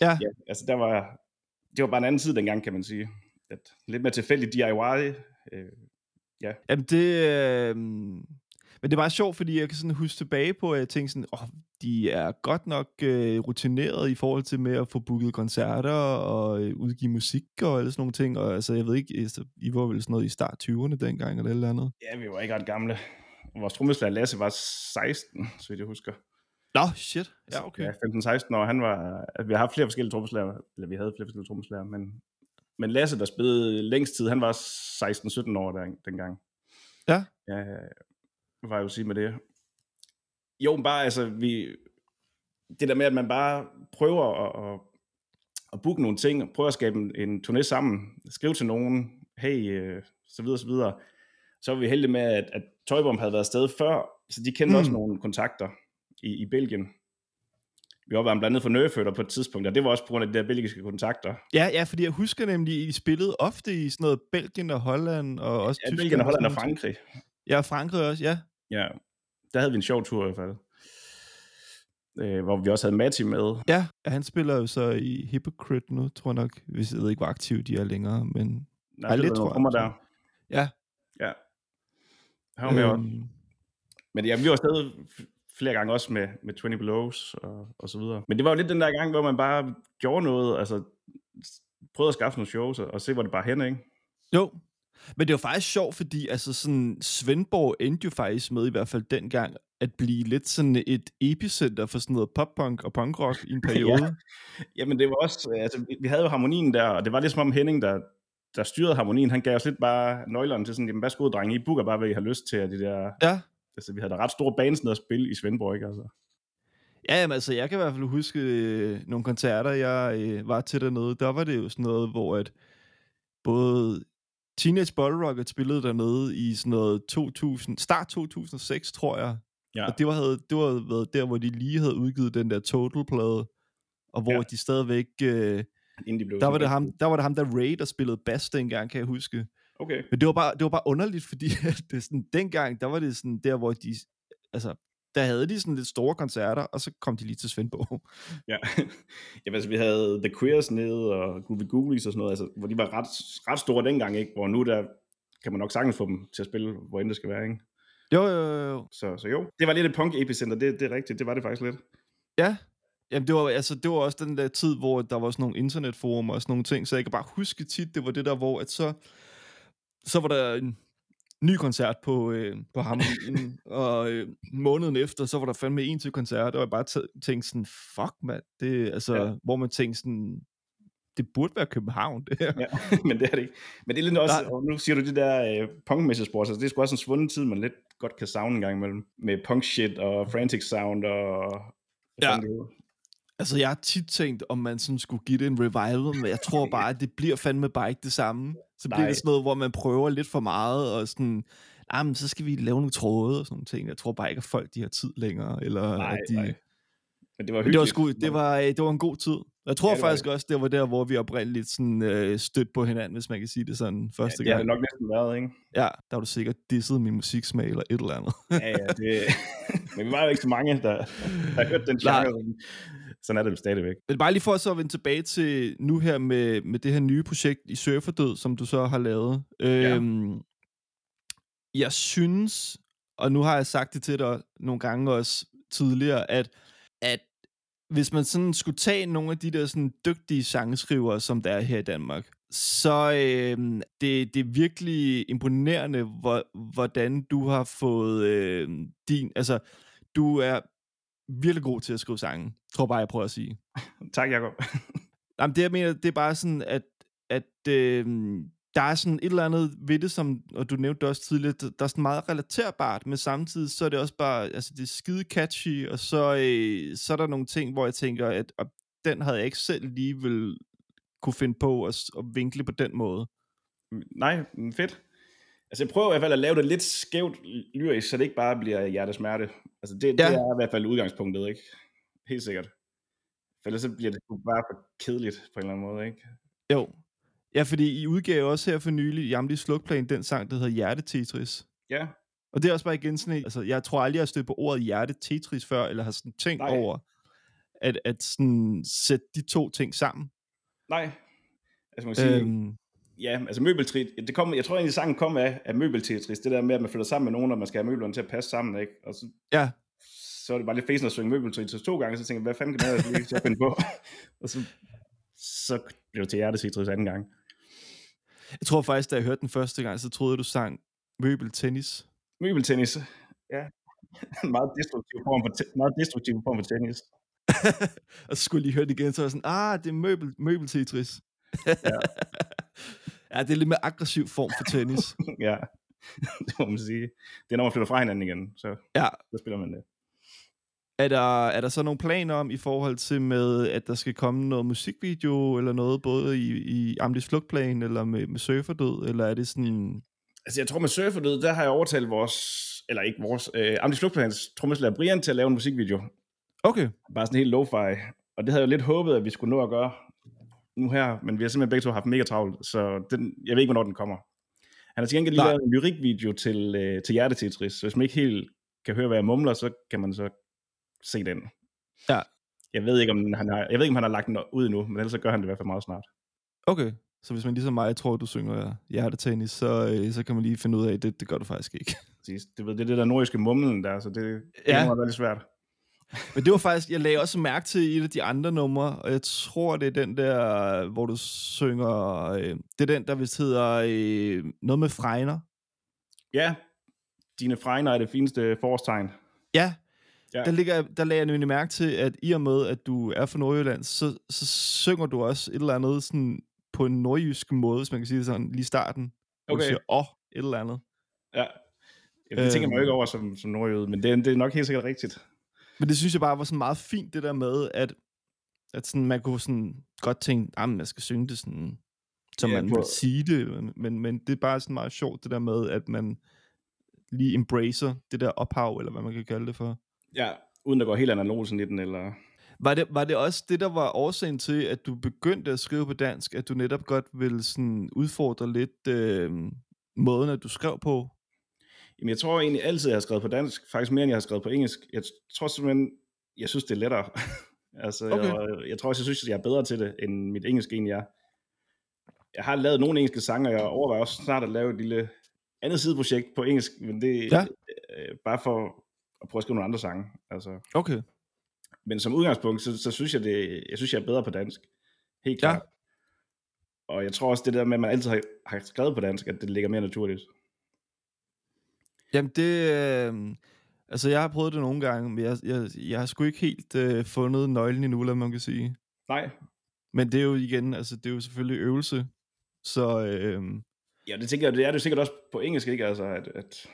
ja. ja, altså der var, det var bare en anden tid dengang, kan man sige, at lidt mere tilfældigt D I Y, øh, ja. Jamen det, øh, men det var sjovt, fordi jeg kan sådan huske tilbage på, at jeg tænkte sådan, åh, oh, de er godt nok øh, rutineret i forhold til med at få booket koncerter og øh, udgive musik og alle sådan nogle ting. Og altså, jeg ved ikke, I var vel sådan noget i start tyverne dengang eller et eller andet? Ja, vi var ikke ret gamle. Vores trommeslager Lasse var seksten, så vidt jeg husker. Nå, shit. Ja, okay. Ja, femten seksten år. Han var, vi har haft flere forskellige trommeslager, eller vi havde flere forskellige trommeslager, men, men Lasse, der spillede længst tid, han var seksten sytten år der, dengang. Ja? Ja, hvad var jeg jo sige med det? Jo, men bare, altså, vi, det der med, at man bare prøver at, at, at booke nogle ting, og prøver at skabe en, en turné sammen, skrive til nogen, hey, øh, så videre, så videre. Så var vi heldige med, at, at Toy Bomb havde været afsted før, så de kendte mm. også nogle kontakter i, i Belgien. Vi var blandt andet for Nøgeføtter på et tidspunkt, og det var også på grund af de der belgiske kontakter. Ja, ja, fordi jeg husker nemlig, at I spillede ofte i sådan noget Belgien og Holland, og også ja, Tyskland. Ja, Belgien og Holland og Frankrig. Ja, Frankrig også, ja. Ja, der havde vi en sjov tur i hvert fald, øh, hvor vi også havde Matti med. Ja, han spiller jo så i Hypocrite nu, tror jeg nok. Hvis jeg ved ikke, hvor aktive de er længere, men... Nej, det er lidt, tror jeg. Der. Ja. Ja. Her med øhm. også. Men ja, vi var stadig flere gange også med, med tyve Belows og, og så videre. Men det var jo lidt den der gang, hvor man bare gjorde noget, altså prøvede at skaffe nogle shows og se, hvor det bare hænder, ikke? Jo. Men det var faktisk sjovt, fordi altså sådan, Svendborg endte jo faktisk med, i hvert fald dengang, at blive lidt sådan et epicenter for sådan noget pop-punk og punk-rock i en periode. Ja. Jamen det var også, altså vi havde jo Harmonien der, og det var ligesom om Henning, der, der styrede harmonien, han gav os lidt bare nøglerne til sådan, jamen hvad sko, drenge, I booker bare, hvad I har lyst til, at de der, ja. Altså vi havde da ret store bands ned at spille i Svendborg, ikke altså. Ja, jamen, altså jeg kan i hvert fald huske øh, nogle koncerter, jeg øh, var til dernede, der var det jo sådan noget, hvor at både Teenage Ballrocket spillede dernede i sådan noget to tusind, start to tusind og seks, tror jeg. Ja. Og det var, havde, det var været der, hvor de lige havde udgivet den der Total-plade, og hvor ja. De stadigvæk... Øh, de blev der, var det ham, der var det ham, der Ray, der spillede bass dengang, kan jeg huske. Okay. Men det var bare, det var bare underligt, fordi det sådan, dengang, der var det sådan der, hvor de... Altså, der havde de sådan lidt store koncerter, og så kom de lige til Svendborg. Ja, ja altså vi havde The Queers nede, og Groovy Googlies og sådan noget, altså, hvor de var ret, ret store dengang, ikke? Hvor nu der kan man nok sagtens få dem til at spille, hvor end det skal være, ikke? Jo, jo, jo. Så, så jo, det var lidt et punk-epicenter, det, det er rigtigt, det var det faktisk lidt. Ja, jamen det var, altså, det var også den der tid, hvor der var sådan nogle internetforum og sådan nogle ting, så jeg kan bare huske tit, det var det der, hvor at så, så var der en ny koncert på, øh, på Hammerien, og øh, måneden efter, så var der fandme en til koncert, og jeg bare t- tænkte sådan, fuck mand, det, altså, ja. Hvor man tænkte sådan, det burde være København, det her. Ja, men det er det ikke. Men det er lidt også, og nu siger du det der øh, punk-messesport, så altså, det er sgu også en svunden tid, man lidt godt kan savne en gang imellem, med punk-shit og frantic sound og... Ja, det. Altså jeg har tit tænkt, om man sådan skulle give det en revival, men jeg tror bare, at det bliver fandme bare ikke det samme. Så bliver Nej. Det sådan noget, hvor man prøver lidt for meget, og sådan, ah, men så skal vi lave nogle tråde og sådan nogle ting. Jeg tror bare ikke, at folk de har tid længere, eller nej, at de... Nej. Men det var hyggeligt. Det var, sku... det, var, det var en god tid. Jeg tror ja, faktisk det. Også, det var der, hvor vi oprindeligt sådan, øh, stødte på hinanden, hvis man kan sige det sådan første ja, det gang. Ja, det har nok næsten været, ikke? Ja, der var du sikkert disset min musiksmag eller et eller andet. Ja, ja, det... Men vi var jo ikke så mange, der har hørt den genre. Sådan er det jo stadigvæk. Men bare lige for så at vende tilbage til nu her med, med det her nye projekt i Surferdød, som du så har lavet. Ja. Øhm, jeg synes, og nu har jeg sagt det til dig nogle gange også tidligere, at, at hvis man sådan skulle tage nogle af de der sådan dygtige sangskrivere, som der er her i Danmark, så øh, det, det er virkelig imponerende, hvor, hvordan du har fået øh, din... Altså, du er virkelig god til at skrive sange, tror bare, jeg prøver at sige. Tak, Jakob. Jamen, det jeg mener, det er bare sådan, at, at øh, der er sådan et eller andet ved det, som, og du nævnte det også tidligere, der er sådan meget relaterbart, men samtidig så er det også bare, altså det er skide catchy, og så, øh, så er der nogle ting, hvor jeg tænker, at den havde jeg ikke selv lige vil kunne finde på at, at vinkle på den måde. Nej, fedt. Altså jeg prøver i hvert fald at lave det lidt skævt lyrisk, så det ikke bare bliver hjertesmerte. Altså det, ja. Det er i hvert fald udgangspunktet, ikke? Helt sikkert. For ellers så bliver det bare for kedeligt på en eller anden måde, ikke? Jo. Ja, fordi I udgav også her for nylig i Amdis Flugtplan den sang, der hedder Hjertetetris. Ja. Og det er også bare igen sådan et, altså jeg tror aldrig, jeg har stødt på ordet hjertetetris før, eller har sådan tænkt Nej. Over, at, at sådan sætte de to ting sammen. Nej. Altså man kan øhm. sige... Ja, altså møbeltrit, det kom, jeg tror egentlig sangen kom af, af møbeltetris, det der med, at man flytter sammen med nogen, og man skal have møblerne til at passe sammen, ikke? Og så, ja. Så var det bare lidt fæsen at synge møbeltetris to gange, så tænkte jeg, hvad fanden kan man lige finde på? Og så, så blev det til hjertetetris anden gang. Jeg tror faktisk, da jeg hørte den første gang, så troede du sang møbeltennis. Møbeltennis, ja. En meget destruktiv form for, te- meget destruktiv form for tennis. Og så skulle jeg lige høre det igen, så var sådan, ah, det er møbel, møbeltetris. Ja. Ja, det er lidt mere aggressiv form for tennis. Ja, det må man sige. Det er, når man flytter fra hinanden igen, så, ja. Så spiller man det. Er der, er der så nogle planer om, i forhold til med, at der skal komme noget musikvideo, eller noget, både i, i Amdis Flugtplan, eller med, med Surferdød, eller er det sådan en... Altså, jeg tror med Surferdød, der har jeg overtalt vores, eller ikke vores, øh, Amdis Flugtplans trommeslager Brian til at lave en musikvideo. Okay. Bare sådan helt lo-fi. Og det havde jeg lidt håbet, at vi skulle nå at gøre nu her, men vi har simpelthen begge to haft mega travlt, så den, jeg ved ikke, hvornår den kommer. Han har til gengæld lige lavet en lyrikvideo til, øh, til Hjertetetris, så hvis man ikke helt kan høre, hvad jeg mumler, så kan man så se den. Ja. Jeg ved ikke, om han har, jeg ved ikke, om han har lagt den ud endnu, men ellers så gør han det i hvert fald meget snart. Okay, så hvis man ligesom mig tror, du synger hjertetennis, så, øh, så kan man lige finde ud af, at det, det gør du faktisk ikke. Det, det er det der nordiske mumlen der, så det, ja. Det er lidt svært. Men det var faktisk, jeg lagde også mærke til i et af de andre numre, og jeg tror, det er den der, hvor du synger, øh, det er den, der vist hedder øh, noget med fregner. Ja, dine fregner er det fineste forårstegn. Ja, ja. Der, ligger, der lagde jeg nemlig mærke til, at i og med, at du er fra Nordjylland, så, så synger du også et eller andet sådan på en nordjysk måde, hvis man kan sige det sådan, lige starten. Okay. Du siger, åh, oh, et eller andet. Ja, Jamen, det øh, tænker man jo ikke over som, som nordjyde, men det, det er nok helt sikkert rigtigt. Men det synes jeg bare var sådan meget fint, det der med, at, at sådan, man kunne sådan godt tænke, at man skal synge det sådan, som yeah, man må sige det, men, men det er bare sådan meget sjovt, det der med, at man lige embracer det der ophav, eller hvad man kan kalde det for. Ja, uden at gå helt analogen i den, eller... Var det, var det også det, der var årsagen til, at du begyndte at skrive på dansk, at du netop godt ville sådan udfordre lidt øh, måden, at du skrev på? Jamen, jeg tror egentlig altid, jeg har skrevet på dansk. Faktisk mere, end jeg har skrevet på engelsk. Jeg tror simpelthen, jeg synes, det er lettere. altså, okay. jeg, jeg tror også, jeg synes, at jeg er bedre til det, end mit engelsk egentlig er. Jeg har lavet nogle engelske sange, og jeg overvejer også snart at lave et lille andet sideprojekt på engelsk, men det er ja. øh, bare for at prøve at skrive nogle andre sange. Altså. Okay. Men som udgangspunkt, så, så synes jeg, det, jeg synes, jeg er bedre på dansk. Helt klart. Ja. Og jeg tror også, det der med, at man altid har, har skrevet på dansk, at det ligger mere naturligt. Jamen det, øh, altså jeg har prøvet det nogle gange, men jeg, jeg, jeg har sgu ikke helt øh, fundet nøglen endnu, lad man kan sige. Nej. Men det er jo igen, altså det er jo selvfølgelig øvelse, så... Øh, ja, det tænker jeg, det er det sikkert også på engelsk, ikke? Altså at... at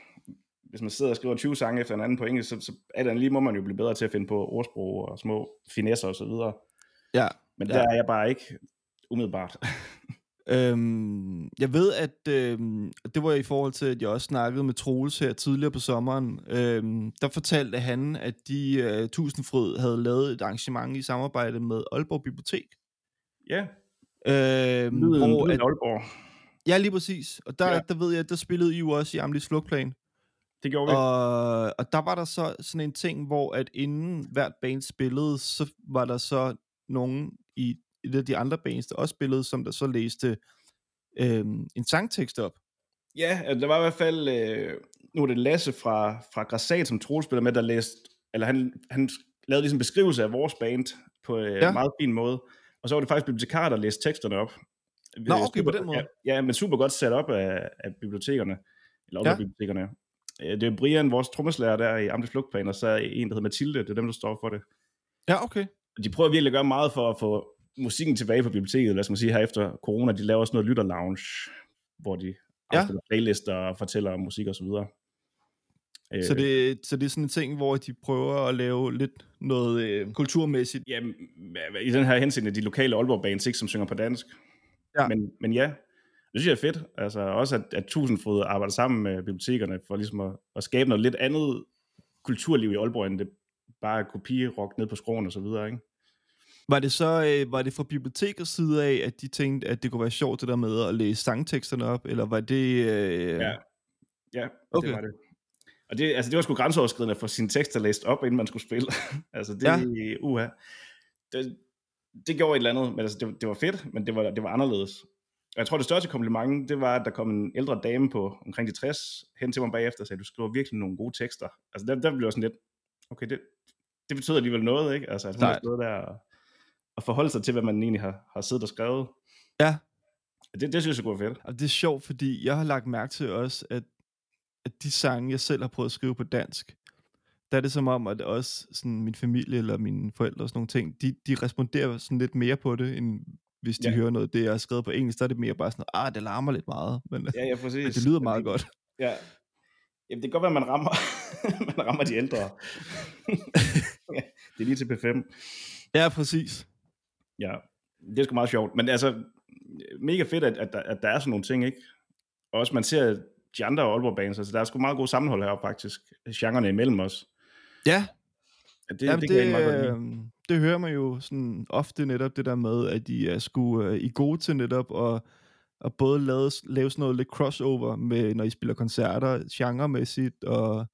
hvis man sidder og skriver tyve sange efter hinanden på engelsk, så, så alt andet lige må man jo blive bedre til at finde på ordsprog og små finesser og så videre. Ja. Men der ja. er jeg bare ikke umiddelbart. øhm, jeg ved, at øhm, det var i forhold til, at jeg også snakkede med Troels her tidligere på sommeren. Øhm, der fortalte han, at de øh, Tusindfryd havde lavet et arrangement i samarbejde med Aalborg Bibliotek. Ja. Øhm, Lyden, hvor, at, Aalborg. Ja, lige præcis. Og der, ja. der ved jeg, der spillede I jo også i Amdis Flugtplan. Det gjorde vi. Og, og der var der så sådan en ting, hvor at inden hvert band spillede, så var der så nogen i et af de andre bands, der også spillede, som der så læste øh, en sangtekst op. Ja, der var i hvert fald, øh, nu er det Lasse fra, fra Græsat, som Troel spiller med, der læste, eller han, han lavede ligesom en beskrivelse af vores band på en øh, ja. meget fin måde. Og så var det faktisk bibliotekarer, der læste teksterne op. Nå, okay, super, på den måde. Ja, ja, men super godt sat op af, af bibliotekerne, eller ja. af bibliotekerne. Det er Brian, vores trommeslager der i Amdis Flugtplan, og så er en, der hedder Mathilde. Det er dem, der står for det. Ja, okay. De prøver virkelig at gøre meget for at få musikken tilbage på biblioteket, lad os sige, her efter corona. De laver også noget lytterlounge, hvor de ja. afstiller playlister og fortæller om musik og så videre. Så det, så det er sådan en ting, hvor de prøver at lave lidt noget øh, kulturmæssigt? Ja, i den her henseende, de lokale Aalborg bands, ikke, som synger på dansk. Ja. Men, men ja... Det synes jeg er fedt, altså også at, at Tusindfryd arbejder sammen med bibliotekerne for ligesom at, at skabe noget lidt andet kulturliv i Aalborg, end det bare at kopierok ned på skroen og så videre, ikke? Var det så, øh, var det fra bibliotekers side af, at de tænkte, at det kunne være sjovt det der med at læse sangteksterne op, eller var det... Øh... Ja, ja okay. det var det. Og det, altså, det var sgu grænseoverskridende at få sine tekster læst op, inden man skulle spille. altså det, ja. uha. Det, det gjorde et eller andet, men altså, det, det var fedt, men det var, det var anderledes. Jeg tror, det største kompliment, det var, at der kom en ældre dame på omkring de tres hen til mig bagefter og sagde, du skriver virkelig nogle gode tekster. Altså, der, der blev jeg sådan lidt, okay, det, det betyder alligevel noget, ikke? Altså, at hun har stået der og, og forholde sig til, hvad man egentlig har, har siddet og skrevet. Ja. Det, det synes jeg er fedt. Og det er sjovt, fordi jeg har lagt mærke til også, at, at de sange, jeg selv har prøvet at skrive på dansk, der er det som om, at også sådan, min familie eller mine forældre og sådan nogle ting, de, de responderer sådan lidt mere på det, end... Hvis de ja. hører noget, det jeg har skrevet på engelsk, så er det mere bare sådan, ah, det larmer lidt meget, men, ja, ja, men det lyder meget godt. Ja, jamen, det kan godt være, at man rammer, man rammer de ældre. ja, det er lige til P fem. Ja, præcis. Ja, det er sgu meget sjovt, men altså, mega fedt, at, at, at der er sådan nogle ting, ikke? Og også man ser de andre Aalborg bands, altså der er sgu meget gode sammenhold heroppe faktisk, genrerne imellem os. Ja, ja, det, jamen, det, det, meget øh, det hører man jo sådan ofte netop det der med, at de er sgu øh, i gode til netop og, og både lave, lave sådan noget lidt crossover med, når I spiller koncerter, genremæssigt, og,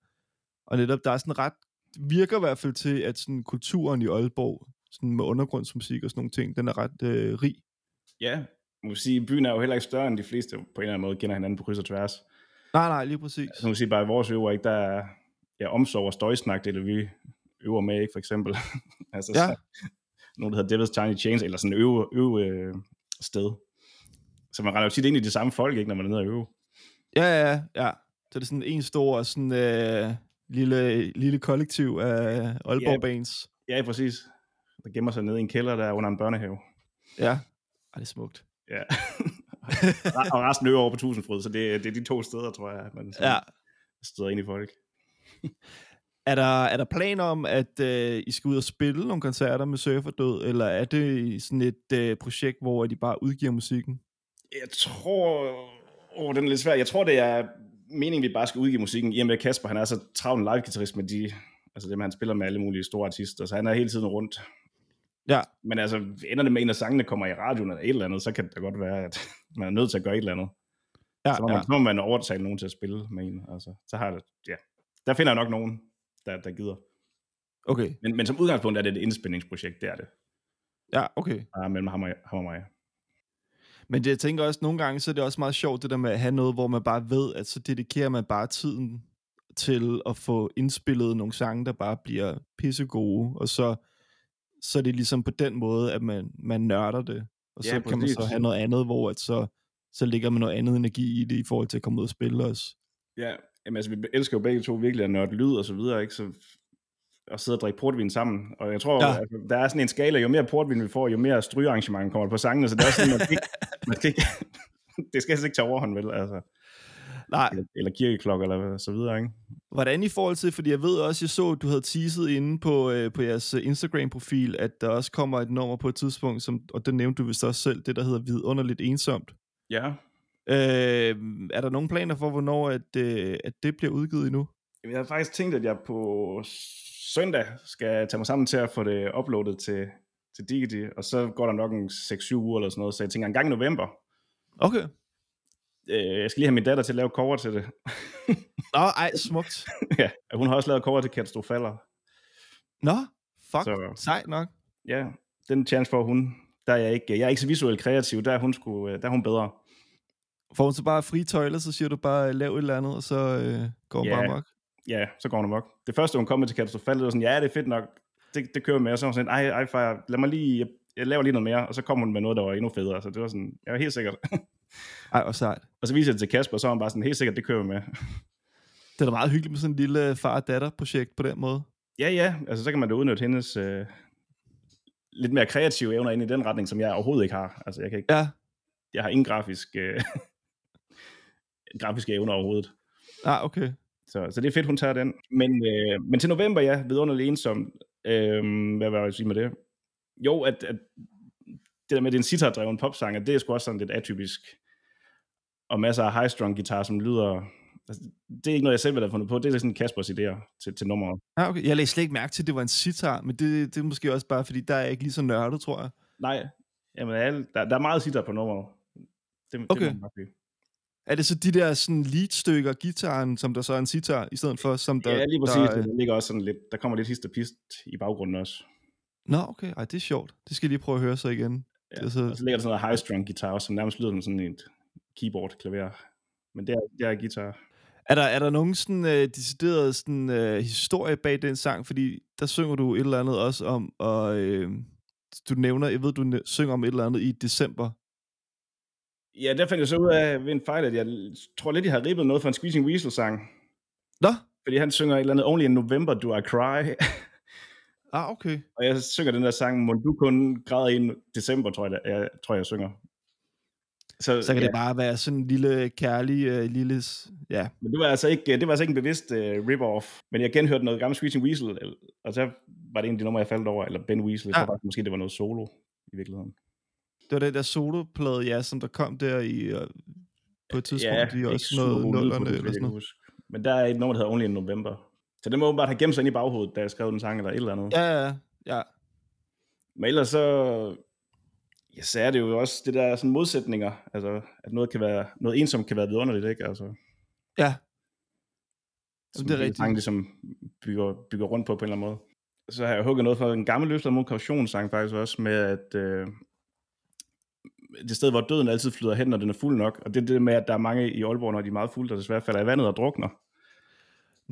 og netop der er sådan ret, virker i hvert fald til, at sådan kulturen i Aalborg, sådan med undergrundsmusik og sådan nogle ting, den er ret øh, rig. Ja, man kan sige, byen er jo heller ikke større end de fleste, på en eller anden måde kender hinanden på kryds og tværs. Nej, nej, lige præcis. Altså, man kan sige, bare i vores øver, ikke, der er ja, omsorg og støjsnak, det er det, vi... øver med, ikke, for eksempel. altså, ja. Nogle, der hedder Devil's Tiny Chains, eller sådan et øve, øve øh, sted. Så man render jo tit ind i de samme folk, ikke, når man er nede og øve. Ja, ja, ja. Så det er sådan en stor, sådan øh, lille, lille kollektiv af Aalborg bands. Ja, ja, præcis. Der gemmer sig nede i en kælder, der under en børnehave. Ja, ej, det er smukt. Ja. Og resten øger over på Tusindfryd, så det, det er de to steder, tror jeg, man ja. steder ind i folk. Er der, er der planer om, at øh, I skal ud og spille nogle koncerter med Surferdød, eller er det sådan et øh, projekt, hvor de bare udgiver musikken? Jeg tror... Åh, den er lidt svær. Jeg tror, det er meningen, vi bare skal udgive musikken, i og med Kasper, han er så travl en live-guitarist med de... Altså det, han spiller med alle mulige store artister, så han er hele tiden rundt. Ja. Men altså, ender det med, en af sangene kommer i radioen eller et eller andet, så kan det godt være, at man er nødt til at gøre et eller andet. Ja, så må man, ja. så må man overtale nogen til at spille med en. Altså, så har det, ja. Der finder jeg nok nogen, der, der gider. Okay. Men, men som udgangspunkt er det et indspændingsprojekt, det er det. Ja, okay. Ja, mellem ham og, ham og mig. Men det, jeg tænker også, nogle gange, så er det også meget sjovt, det der med at have noget, hvor man bare ved, at så dedikerer man bare tiden til at få indspillet nogle sange, der bare bliver pissegode, og så, så er det ligesom på den måde, at man, man nørder det, og ja, så kan man så have noget andet, hvor at så, så ligger man noget andet energi i det, i forhold til at komme ud og spille os. Ja, jamen, altså vi elsker jo begge to virkelig at nørde lyd og så videre, ikke? Så, og sidde og drikke portvin sammen, og jeg tror, ja. at der er sådan en skala, jo mere portvin vi får, jo mere strygearrangement kommer på sangene, så det er også sådan, man kan, man kan, det skal altså ikke tage overhånd, vel, altså. Nej. Eller kirkeklokker, eller så videre, ikke? Hvordan i forhold til, fordi jeg ved også, jeg så, at du havde teaset inde på, øh, på jeres Instagram-profil, at der også kommer et nummer på et tidspunkt, som, og det nævnte du vist også selv, det der hedder Vidunderligt Ensomt. Ja. Øh, er der nogle planer for, hvornår at, øh, at det bliver udgivet endnu? Jamen, jeg har faktisk tænkt, at jeg på søndag skal tage mig sammen til at få det uploadet til, til Digity, og så går der nok en seks syv uger eller sådan noget, så jeg tænker en gang i november. Okay. Jeg skal lige have min datter til at lave cover til det. Nå, ej, smukt. Ja, hun har også lavet cover til Katastrofalder. Nå, fuck, så, sejt nok. Ja, den chance for hun. Der er jeg ikke, jeg er ikke så visuelt kreativ, der er hun, sku, der er hun bedre. Får hun så bare frie tøjler, så siger du bare, lav et eller andet, og så øh, går hun ja, bare mok. Ja, så går hun mok. Det første, hun kom til Katastrofalder, var sådan, ja, det er fedt nok, det, det kører med, og så var sådan, ej, ej, far, lad mig lige, jeg, jeg laver lige noget mere, og så kom hun med noget, der var endnu federe, så det var sådan, jeg var helt sikkert. Ej, og sejt. Og så viser jeg det til Kasper, så er han bare sådan, helt sikkert, det kører vi med. Det er da meget hyggeligt med sådan en lille far-datter-projekt på den måde. Ja, ja. Altså, så kan man da udnytte hendes øh, lidt mere kreative evner ind i den retning, som jeg overhovedet ikke har. Altså, jeg kan ikke... Ja. Jeg har ingen grafisk, øh, grafiske evner overhovedet. Ah, okay. Så, så det er fedt, hun tager den. Men, øh, men til november, ja, Vidunderligt Ensomt. Øh, hvad var jeg sige med det? Jo, at, at det der med, at det er en sitar-dreven popsanger, det er sgu også sådan lidt atypisk. Og masser af high-strung guitar, som lyder... Altså, det er ikke noget, jeg selv vil have fundet på. Det er sådan Kaspers idéer til, til nummeret. Ah, okay. Jeg lagde slet ikke mærke til, at det var en sitar, men det, det er måske også bare, fordi der er ikke lige så nørdet, tror jeg. Nej, jamen, alle, der, der er meget sitar på nummeret. Det, okay. Det er, er det så de der sådan lead-stykker, guitaren, som der så er en sitar, i stedet for, som der... Ja, lige præcis. Der, der ligger også sådan lidt... Der kommer lidt hist og pist i baggrunden også. Nå, okay. Ej, det er sjovt. Det skal jeg lige prøve at høre så igen. Ja, så... Og så ligger der sådan noget high-strung guitar, som nærmest lyder som sådan et... keyboard, klaver, men det er, det er guitar. Er der, er der nogen sådan øh, decideret sådan, øh, historie bag den sang, fordi der synger du et eller andet også om, og øh, du nævner, jeg ved, du næ- synger om et eller andet i december. Ja, der fandt jeg så ud af ved en fejl, at jeg tror lidt, jeg har ribbet noget for en Squeezing Weasel-sang. Nå? Fordi han synger et eller andet, Only in November Do I Cry. Ah, okay. Og jeg synger den der sang, Mon du kun græder i december, tror jeg, jeg, tror, jeg synger. Så, så kan ja. det bare være sådan en lille, kærlig, øh, lille... Ja. Men det var altså ikke, det var altså ikke en bevidst øh, rip-off. Men jeg genhørte noget gammel Screeching Weasel, og så var det en af de numre, jeg faldt over. Eller Ben Weasel, ja. Jeg tror faktisk, måske det var noget solo i virkeligheden. Det var den der soloplade, ja, som der kom der i... Øh, på et tidspunkt, ja, i også noget nullerne eller sådan noget. Men der er et nummer, der hedder Only in November. Så den må åbenbart have gemt sig ind i baghovedet, da jeg skrev den sang eller et eller andet. Ja, ja, ja. Men ellers så... Ja, så er det jo også det der sådan modsætninger, altså at noget kan være noget ensomt kan være vidunderligt, ikke? Altså. Ja. Som det er rigtigt. Sang, som bygger bygger rundt på på en eller anden måde. Så har jeg hugget noget fra en gammel løftet mod kautionssang faktisk også med at øh, det sted hvor døden altid flyder hen, når den er fuld nok, og det er det med at der er mange i Aalborg, når de er meget fulde, der desværre falder i vandet og drukner.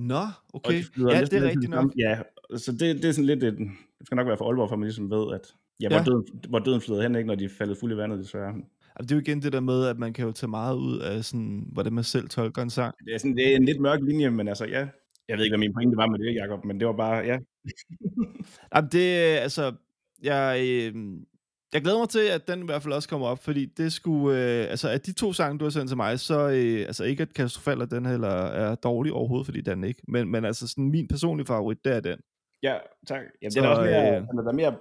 Nå, okay. De ja, det er rigtigt nok. Ja, så det, det er sådan lidt et, det skal nok være for Aalborg, for man ligesom ved at ja, hvor, ja. Døden, hvor døden flyder hen, ikke, når de er faldet fuld i vandet, desværre. Det er jo igen det der med, at man kan jo tage meget ud af, sådan, hvordan man selv tolker en sang. Det er, sådan, det er en lidt mørk linje, men altså, ja. Jeg ved ikke, hvad min pointe var med det, Jakob, men det var bare, ja. Jamen, det, altså, jeg, øh, Jeg glæder mig til, at den i hvert fald også kommer op, fordi det skulle, øh, altså at de to sange, du har sendt til mig, så øh, altså ikke at Katastrofalder den heller er dårlig overhovedet, fordi den ikke, men, men altså sådan min personlige favorit, det er den. Ja, tak. Jamen, så, den er også mere, øh, den er mere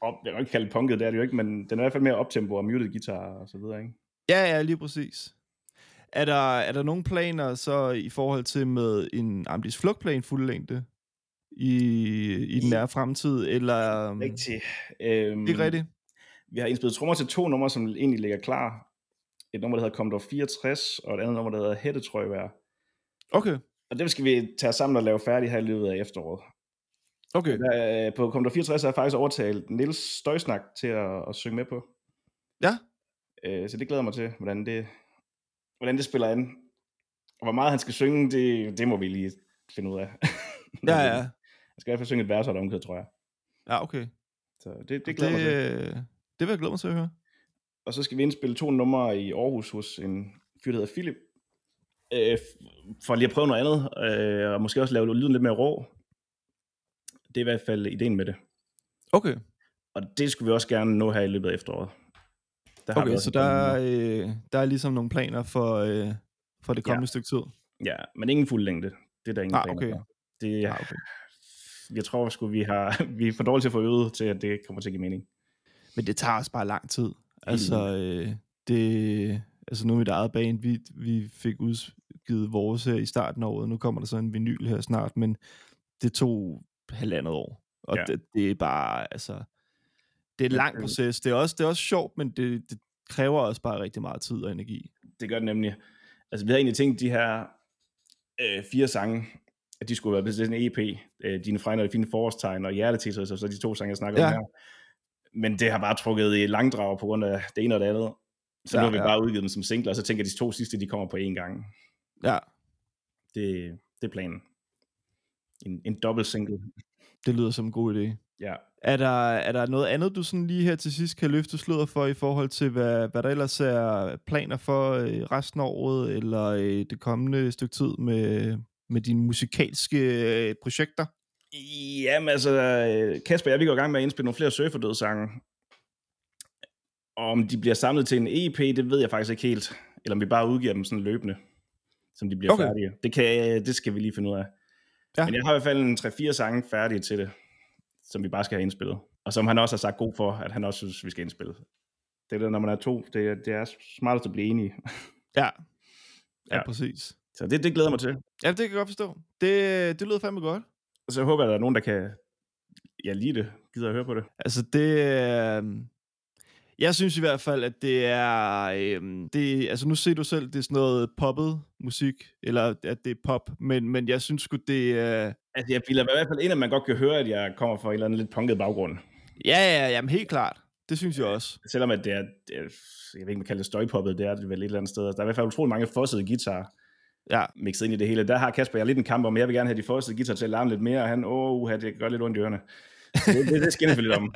op, jeg kan ikke kalde det punket, det er det jo ikke, men den er i hvert fald mere optempo og muted guitar og så videre, ikke? Ja, ja, lige præcis. Er der, er der nogle planer så i forhold til med en Amdis Flugtplan fuldlængde i, i den nære fremtid, eller? Rigtigt. Øhm, ikke rigtigt? Vi har indspillet trommer til to numre, som egentlig ligger klar. Et nummer, der hedder Commodore fireogtres, og et andet nummer, der hedder Hætte, tror jeg, er. Okay. Og det skal vi tage sammen og lave færdigt her i løbet af efteråret. Okay. Der, på Commodore fireogtres har jeg faktisk overtalt Niels Støjsnak til at, at synge med på. Ja. Øh, så det glæder mig til, hvordan det... Hvordan det spiller an, og hvor meget han skal synge, det, det må vi lige finde ud af. Ja, ja. Han skal i hvert fald synge et vers eller omkød, tror jeg. Ja, okay. Så det, det glæder det, mig til. Det vil jeg glæde mig til at høre. Og så skal vi indspille to numre i Aarhus hos en fyr, der hedder Philip. Øh, for lige at prøve noget andet, øh, og måske også lave lyden lidt mere rå. Det er i hvert fald ideen med det. Okay. Og det skulle vi også gerne nå her i løbet af efteråret. Der okay, så der er, øh, der er ligesom nogle planer for, øh, for det kommende ja. stykke tid. Ja, men ingen fuld længde. Det er der ingen ah, planer okay. for. Det, ah, okay. Jeg tror sgu, vi, vi er for dårligt til at få øvet til, at det kommer til at give mening. Men det tager også bare lang tid. Altså, øh, det, altså nu er mit eget band, vi, vi fik udgivet vores her i starten af året. Nu kommer der så en vinyl her snart, men det tog halvandet år. Og ja. det, det er bare, altså... Det er en lang proces. Det er også, det er også sjovt, men det, det kræver også bare rigtig meget tid og energi. Det gør det nemlig. Altså, vi havde egentlig tænkt, de her øh, fire sange, at de skulle være blevet sådan en E P. Øh, Dine Fregner, Det Fine Forårstegn og Hjertetisser, så, så de to sange, jeg snakker ja. om her. Men det har bare trukket i langdrag på grund af det ene og det andet. Så ja, nu har vi ja. bare udgivet dem som singler, og så tænker de to sidste, de kommer på én gang. Ja. Det, det er planen. En, en dobbelt single. Det lyder som en god idé. Ja. Er der, er der noget andet, du sådan lige her til sidst kan løfte sløret for i forhold til, hvad, hvad der ellers er planer for øh, resten af året, eller øh, det kommende stykke tid med, med dine musikalske øh, projekter? Jamen altså, Kasper og jeg, vi går i gang med at indspille nogle flere Surferdød-sange. Og om de bliver samlet til en E P, det ved jeg faktisk ikke helt. Eller om vi bare udgiver dem sådan løbende, som de bliver okay. færdige. Det, kan, det skal vi lige finde ud af. Ja. Men jeg har i hvert fald en tre fire sange færdige til det, som vi bare skal have indspillet. Og som han også har sagt god for, at han også synes, vi skal indspille. Det er det, når man er to, det er, det er smartest at blive enige. Ja. Ja, ja, præcis. Så det, det glæder mig til. Ja, det kan jeg godt forstå. Det, det lyder fandme godt. Og så håber jeg, at der er nogen, der kan ja, lide det. Gider at høre på det. Altså det... Øh... Jeg synes i hvert fald, at det er... Øh... Det, altså nu ser du selv, det er sådan noget poppet musik, eller at det er pop, men, men jeg synes sgu, det øh... Altså, jeg bilder i hvert fald ind, at man godt kan høre, at jeg kommer fra en eller anden lidt punket baggrund. Ja, ja, jamen helt klart. Det synes jeg også. Selvom at det er, det er jeg ved ikke, man kalder det støjpoppet, det er det vel et eller andet sted. Der er i hvert fald utrolig mange fossede guitarer ja. mixet ind i det hele. Der har Kasper, jeg er lidt en kamp om, jeg vil gerne have de fossede guitarer til at larme lidt mere, og han, åh, oh, det gør lidt ondt i ørerne. Det, det, det skinner vi lidt om.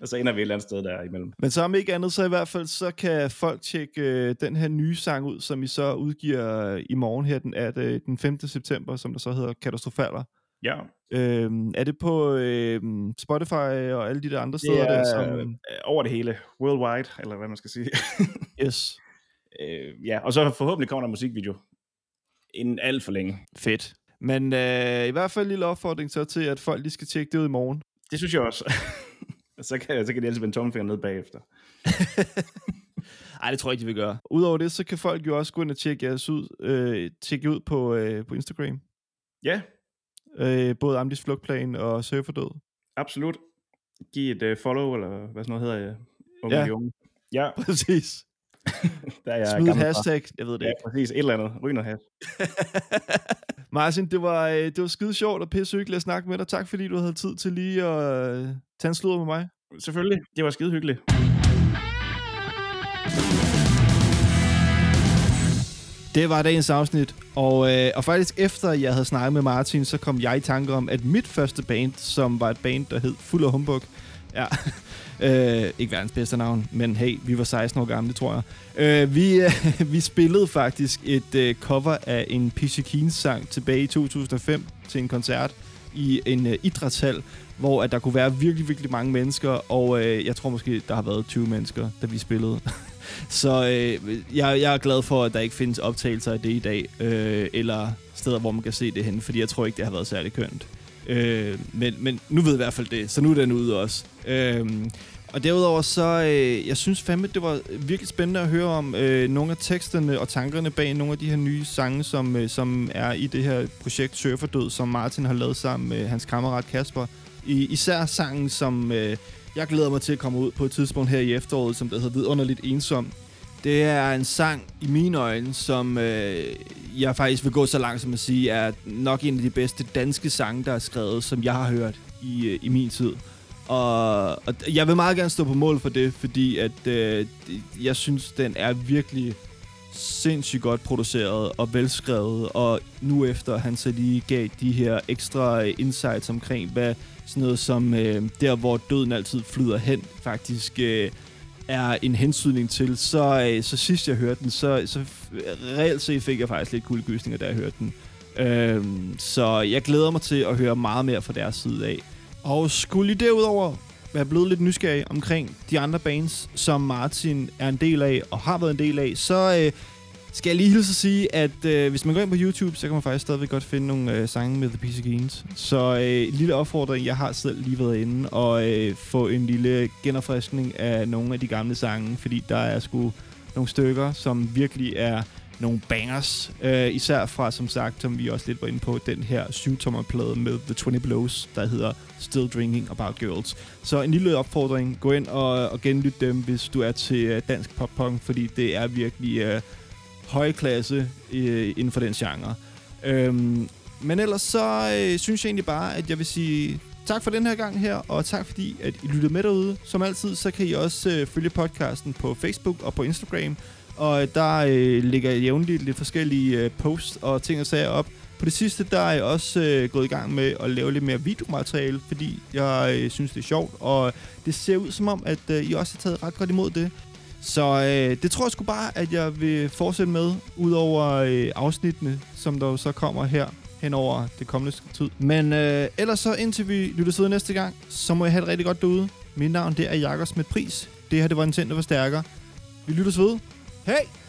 Og så ender vi et eller andet sted der imellem. Men så om ikke andet, så i hvert fald, så kan folk tjekke øh, den her nye sang ud, som I så udgiver i morgen her den, at, øh, den femte september, som der så hedder Katastrofalder. Ja. Øhm, er det på øh, Spotify og alle de der andre steder? Det er, der, som... øh, over det hele. Worldwide, eller hvad man skal sige. Yes. Øh, ja, og så forhåbentlig kommer der musikvideo. Inden alt for længe. Fedt. Men øh, i hvert fald en lille opfordring så til, at folk lige skal tjekke det ud i morgen. Det synes jeg også. Så kan, så kan de altid vende tommelfinger ned bagefter. Ej, det tror jeg ikke, de vil gøre. Udover det, så kan folk jo også gå ind og tjekke jeres ud, øh, tjekke ud på, øh, på Instagram. Ja. Øh, både Amdis Flugtplan og Surferdød. Absolut. Giv et øh, follow, eller hvad sådan noget hedder jeg. Unge ja. Unge. Ja, præcis. Der er jeg smid et hashtag, fra. Jeg ved det ja, ikke. Præcis, et eller andet. Ryg noget hash. Martin, det var, det var skide sjovt og pisse hyggeligt at snakke med dig. Tak fordi du havde tid til lige at øh, tage en sludder med mig. Selvfølgelig, det var skide hyggeligt. Det var dagens afsnit, og, øh, og faktisk efter jeg havde snakket med Martin, så kom jeg i tanke om, at mit første band, som var et band, der hed Fuld af Humbug, ja, øh, ikke verdens bedste navn, men hey, vi var seksten år gamle, tror jeg. Øh, vi, øh, vi spillede faktisk et øh, cover af en Peachy Keens sang tilbage i to tusind og fem til en koncert i en øh, idrætshal, hvor at der kunne være virkelig, virkelig mange mennesker, og øh, jeg tror måske, der har været tyve mennesker, da vi spillede. Så øh, jeg, jeg er glad for, at der ikke findes optagelser af det i dag, øh, eller steder, hvor man kan se det henne, fordi jeg tror ikke, det har været særlig kønt. Øh, men, men nu ved jeg i hvert fald det, så nu er den ude også. Øh, og derudover så, øh, jeg synes fandme, det var virkelig spændende at høre om øh, nogle af teksterne og tankerne bag nogle af de her nye sange, som, øh, som er i det her projekt Surferdød, som Martin har lavet sammen med hans kammerat Kasper. I, især sangen, som øh, jeg glæder mig til at komme ud på et tidspunkt her i efteråret, som der hedder Vidunderligt Ensom. Det er en sang, i mine øjne, som øh, jeg faktisk vil gå så langt som at sige, er nok en af de bedste danske sange, der er skrevet, som jeg har hørt i, øh, i min tid. Og, og jeg vil meget gerne stå på mål for det, fordi at, øh, jeg synes, den er virkelig sindssygt godt produceret og velskrevet. Og nu efter han så lige gav de her ekstra insights omkring, hvad sådan noget som øh, der, hvor døden altid flyder hen, faktisk øh, er en hensydning til. Så, øh, så sidst jeg hørte den, så, så reelt set fik jeg faktisk lidt kuldegysninger, da jeg hørte den. Øh, så jeg glæder mig til at høre meget mere fra deres side af. Og skulle I derudover være blevet lidt nysgerrig omkring de andre bands, som Martin er en del af og har været en del af, så øh, skal jeg lige hilse at sige, at øh, hvis man går ind på YouTube, så kan man faktisk stadigvæk godt finde nogle øh, sange med The Peachy Keens. Så øh, en lille opfordring, jeg har selv lige været inde og øh, få en lille genopfriskning af nogle af de gamle sange, fordi der er sgu nogle stykker, som virkelig er nogle bangers. Øh, især fra, som sagt, som vi også lidt var inde på, den her syv-tommerplade med The tyve Belows, der hedder Still Drinking About Girls. Så en lille opfordring. Gå ind og, og genlyt dem, hvis du er til dansk pop-punk, fordi det er virkelig øh, høj klasse øh, inden for den genre. Øhm, men ellers så øh, synes jeg egentlig bare, at jeg vil sige tak for den her gang her, og tak fordi, at I lyttede med derude. Som altid, så kan I også øh, følge podcasten på Facebook og på Instagram, og der øh, ligger jævnligt lidt forskellige øh, posts og ting og sager op. På det sidste, der er jeg også øh, gået i gang med at lave lidt mere videomateriale, fordi jeg øh, synes, det er sjovt, og det ser ud som om, at øh, I også har taget ret godt imod det. Så øh, det tror jeg sgu bare, at jeg vil fortsætte med, udover øh, afsnittene, som der så kommer her hen over det kommende tid. Men øh, ellers så, indtil vi lytter sidder næste gang, så må jeg have det rigtig godt derude. Mit navn, det er Jakob Smidt Pris. Det her, det var en tænd, der var stærkere. Vi lyttes ved. Hey!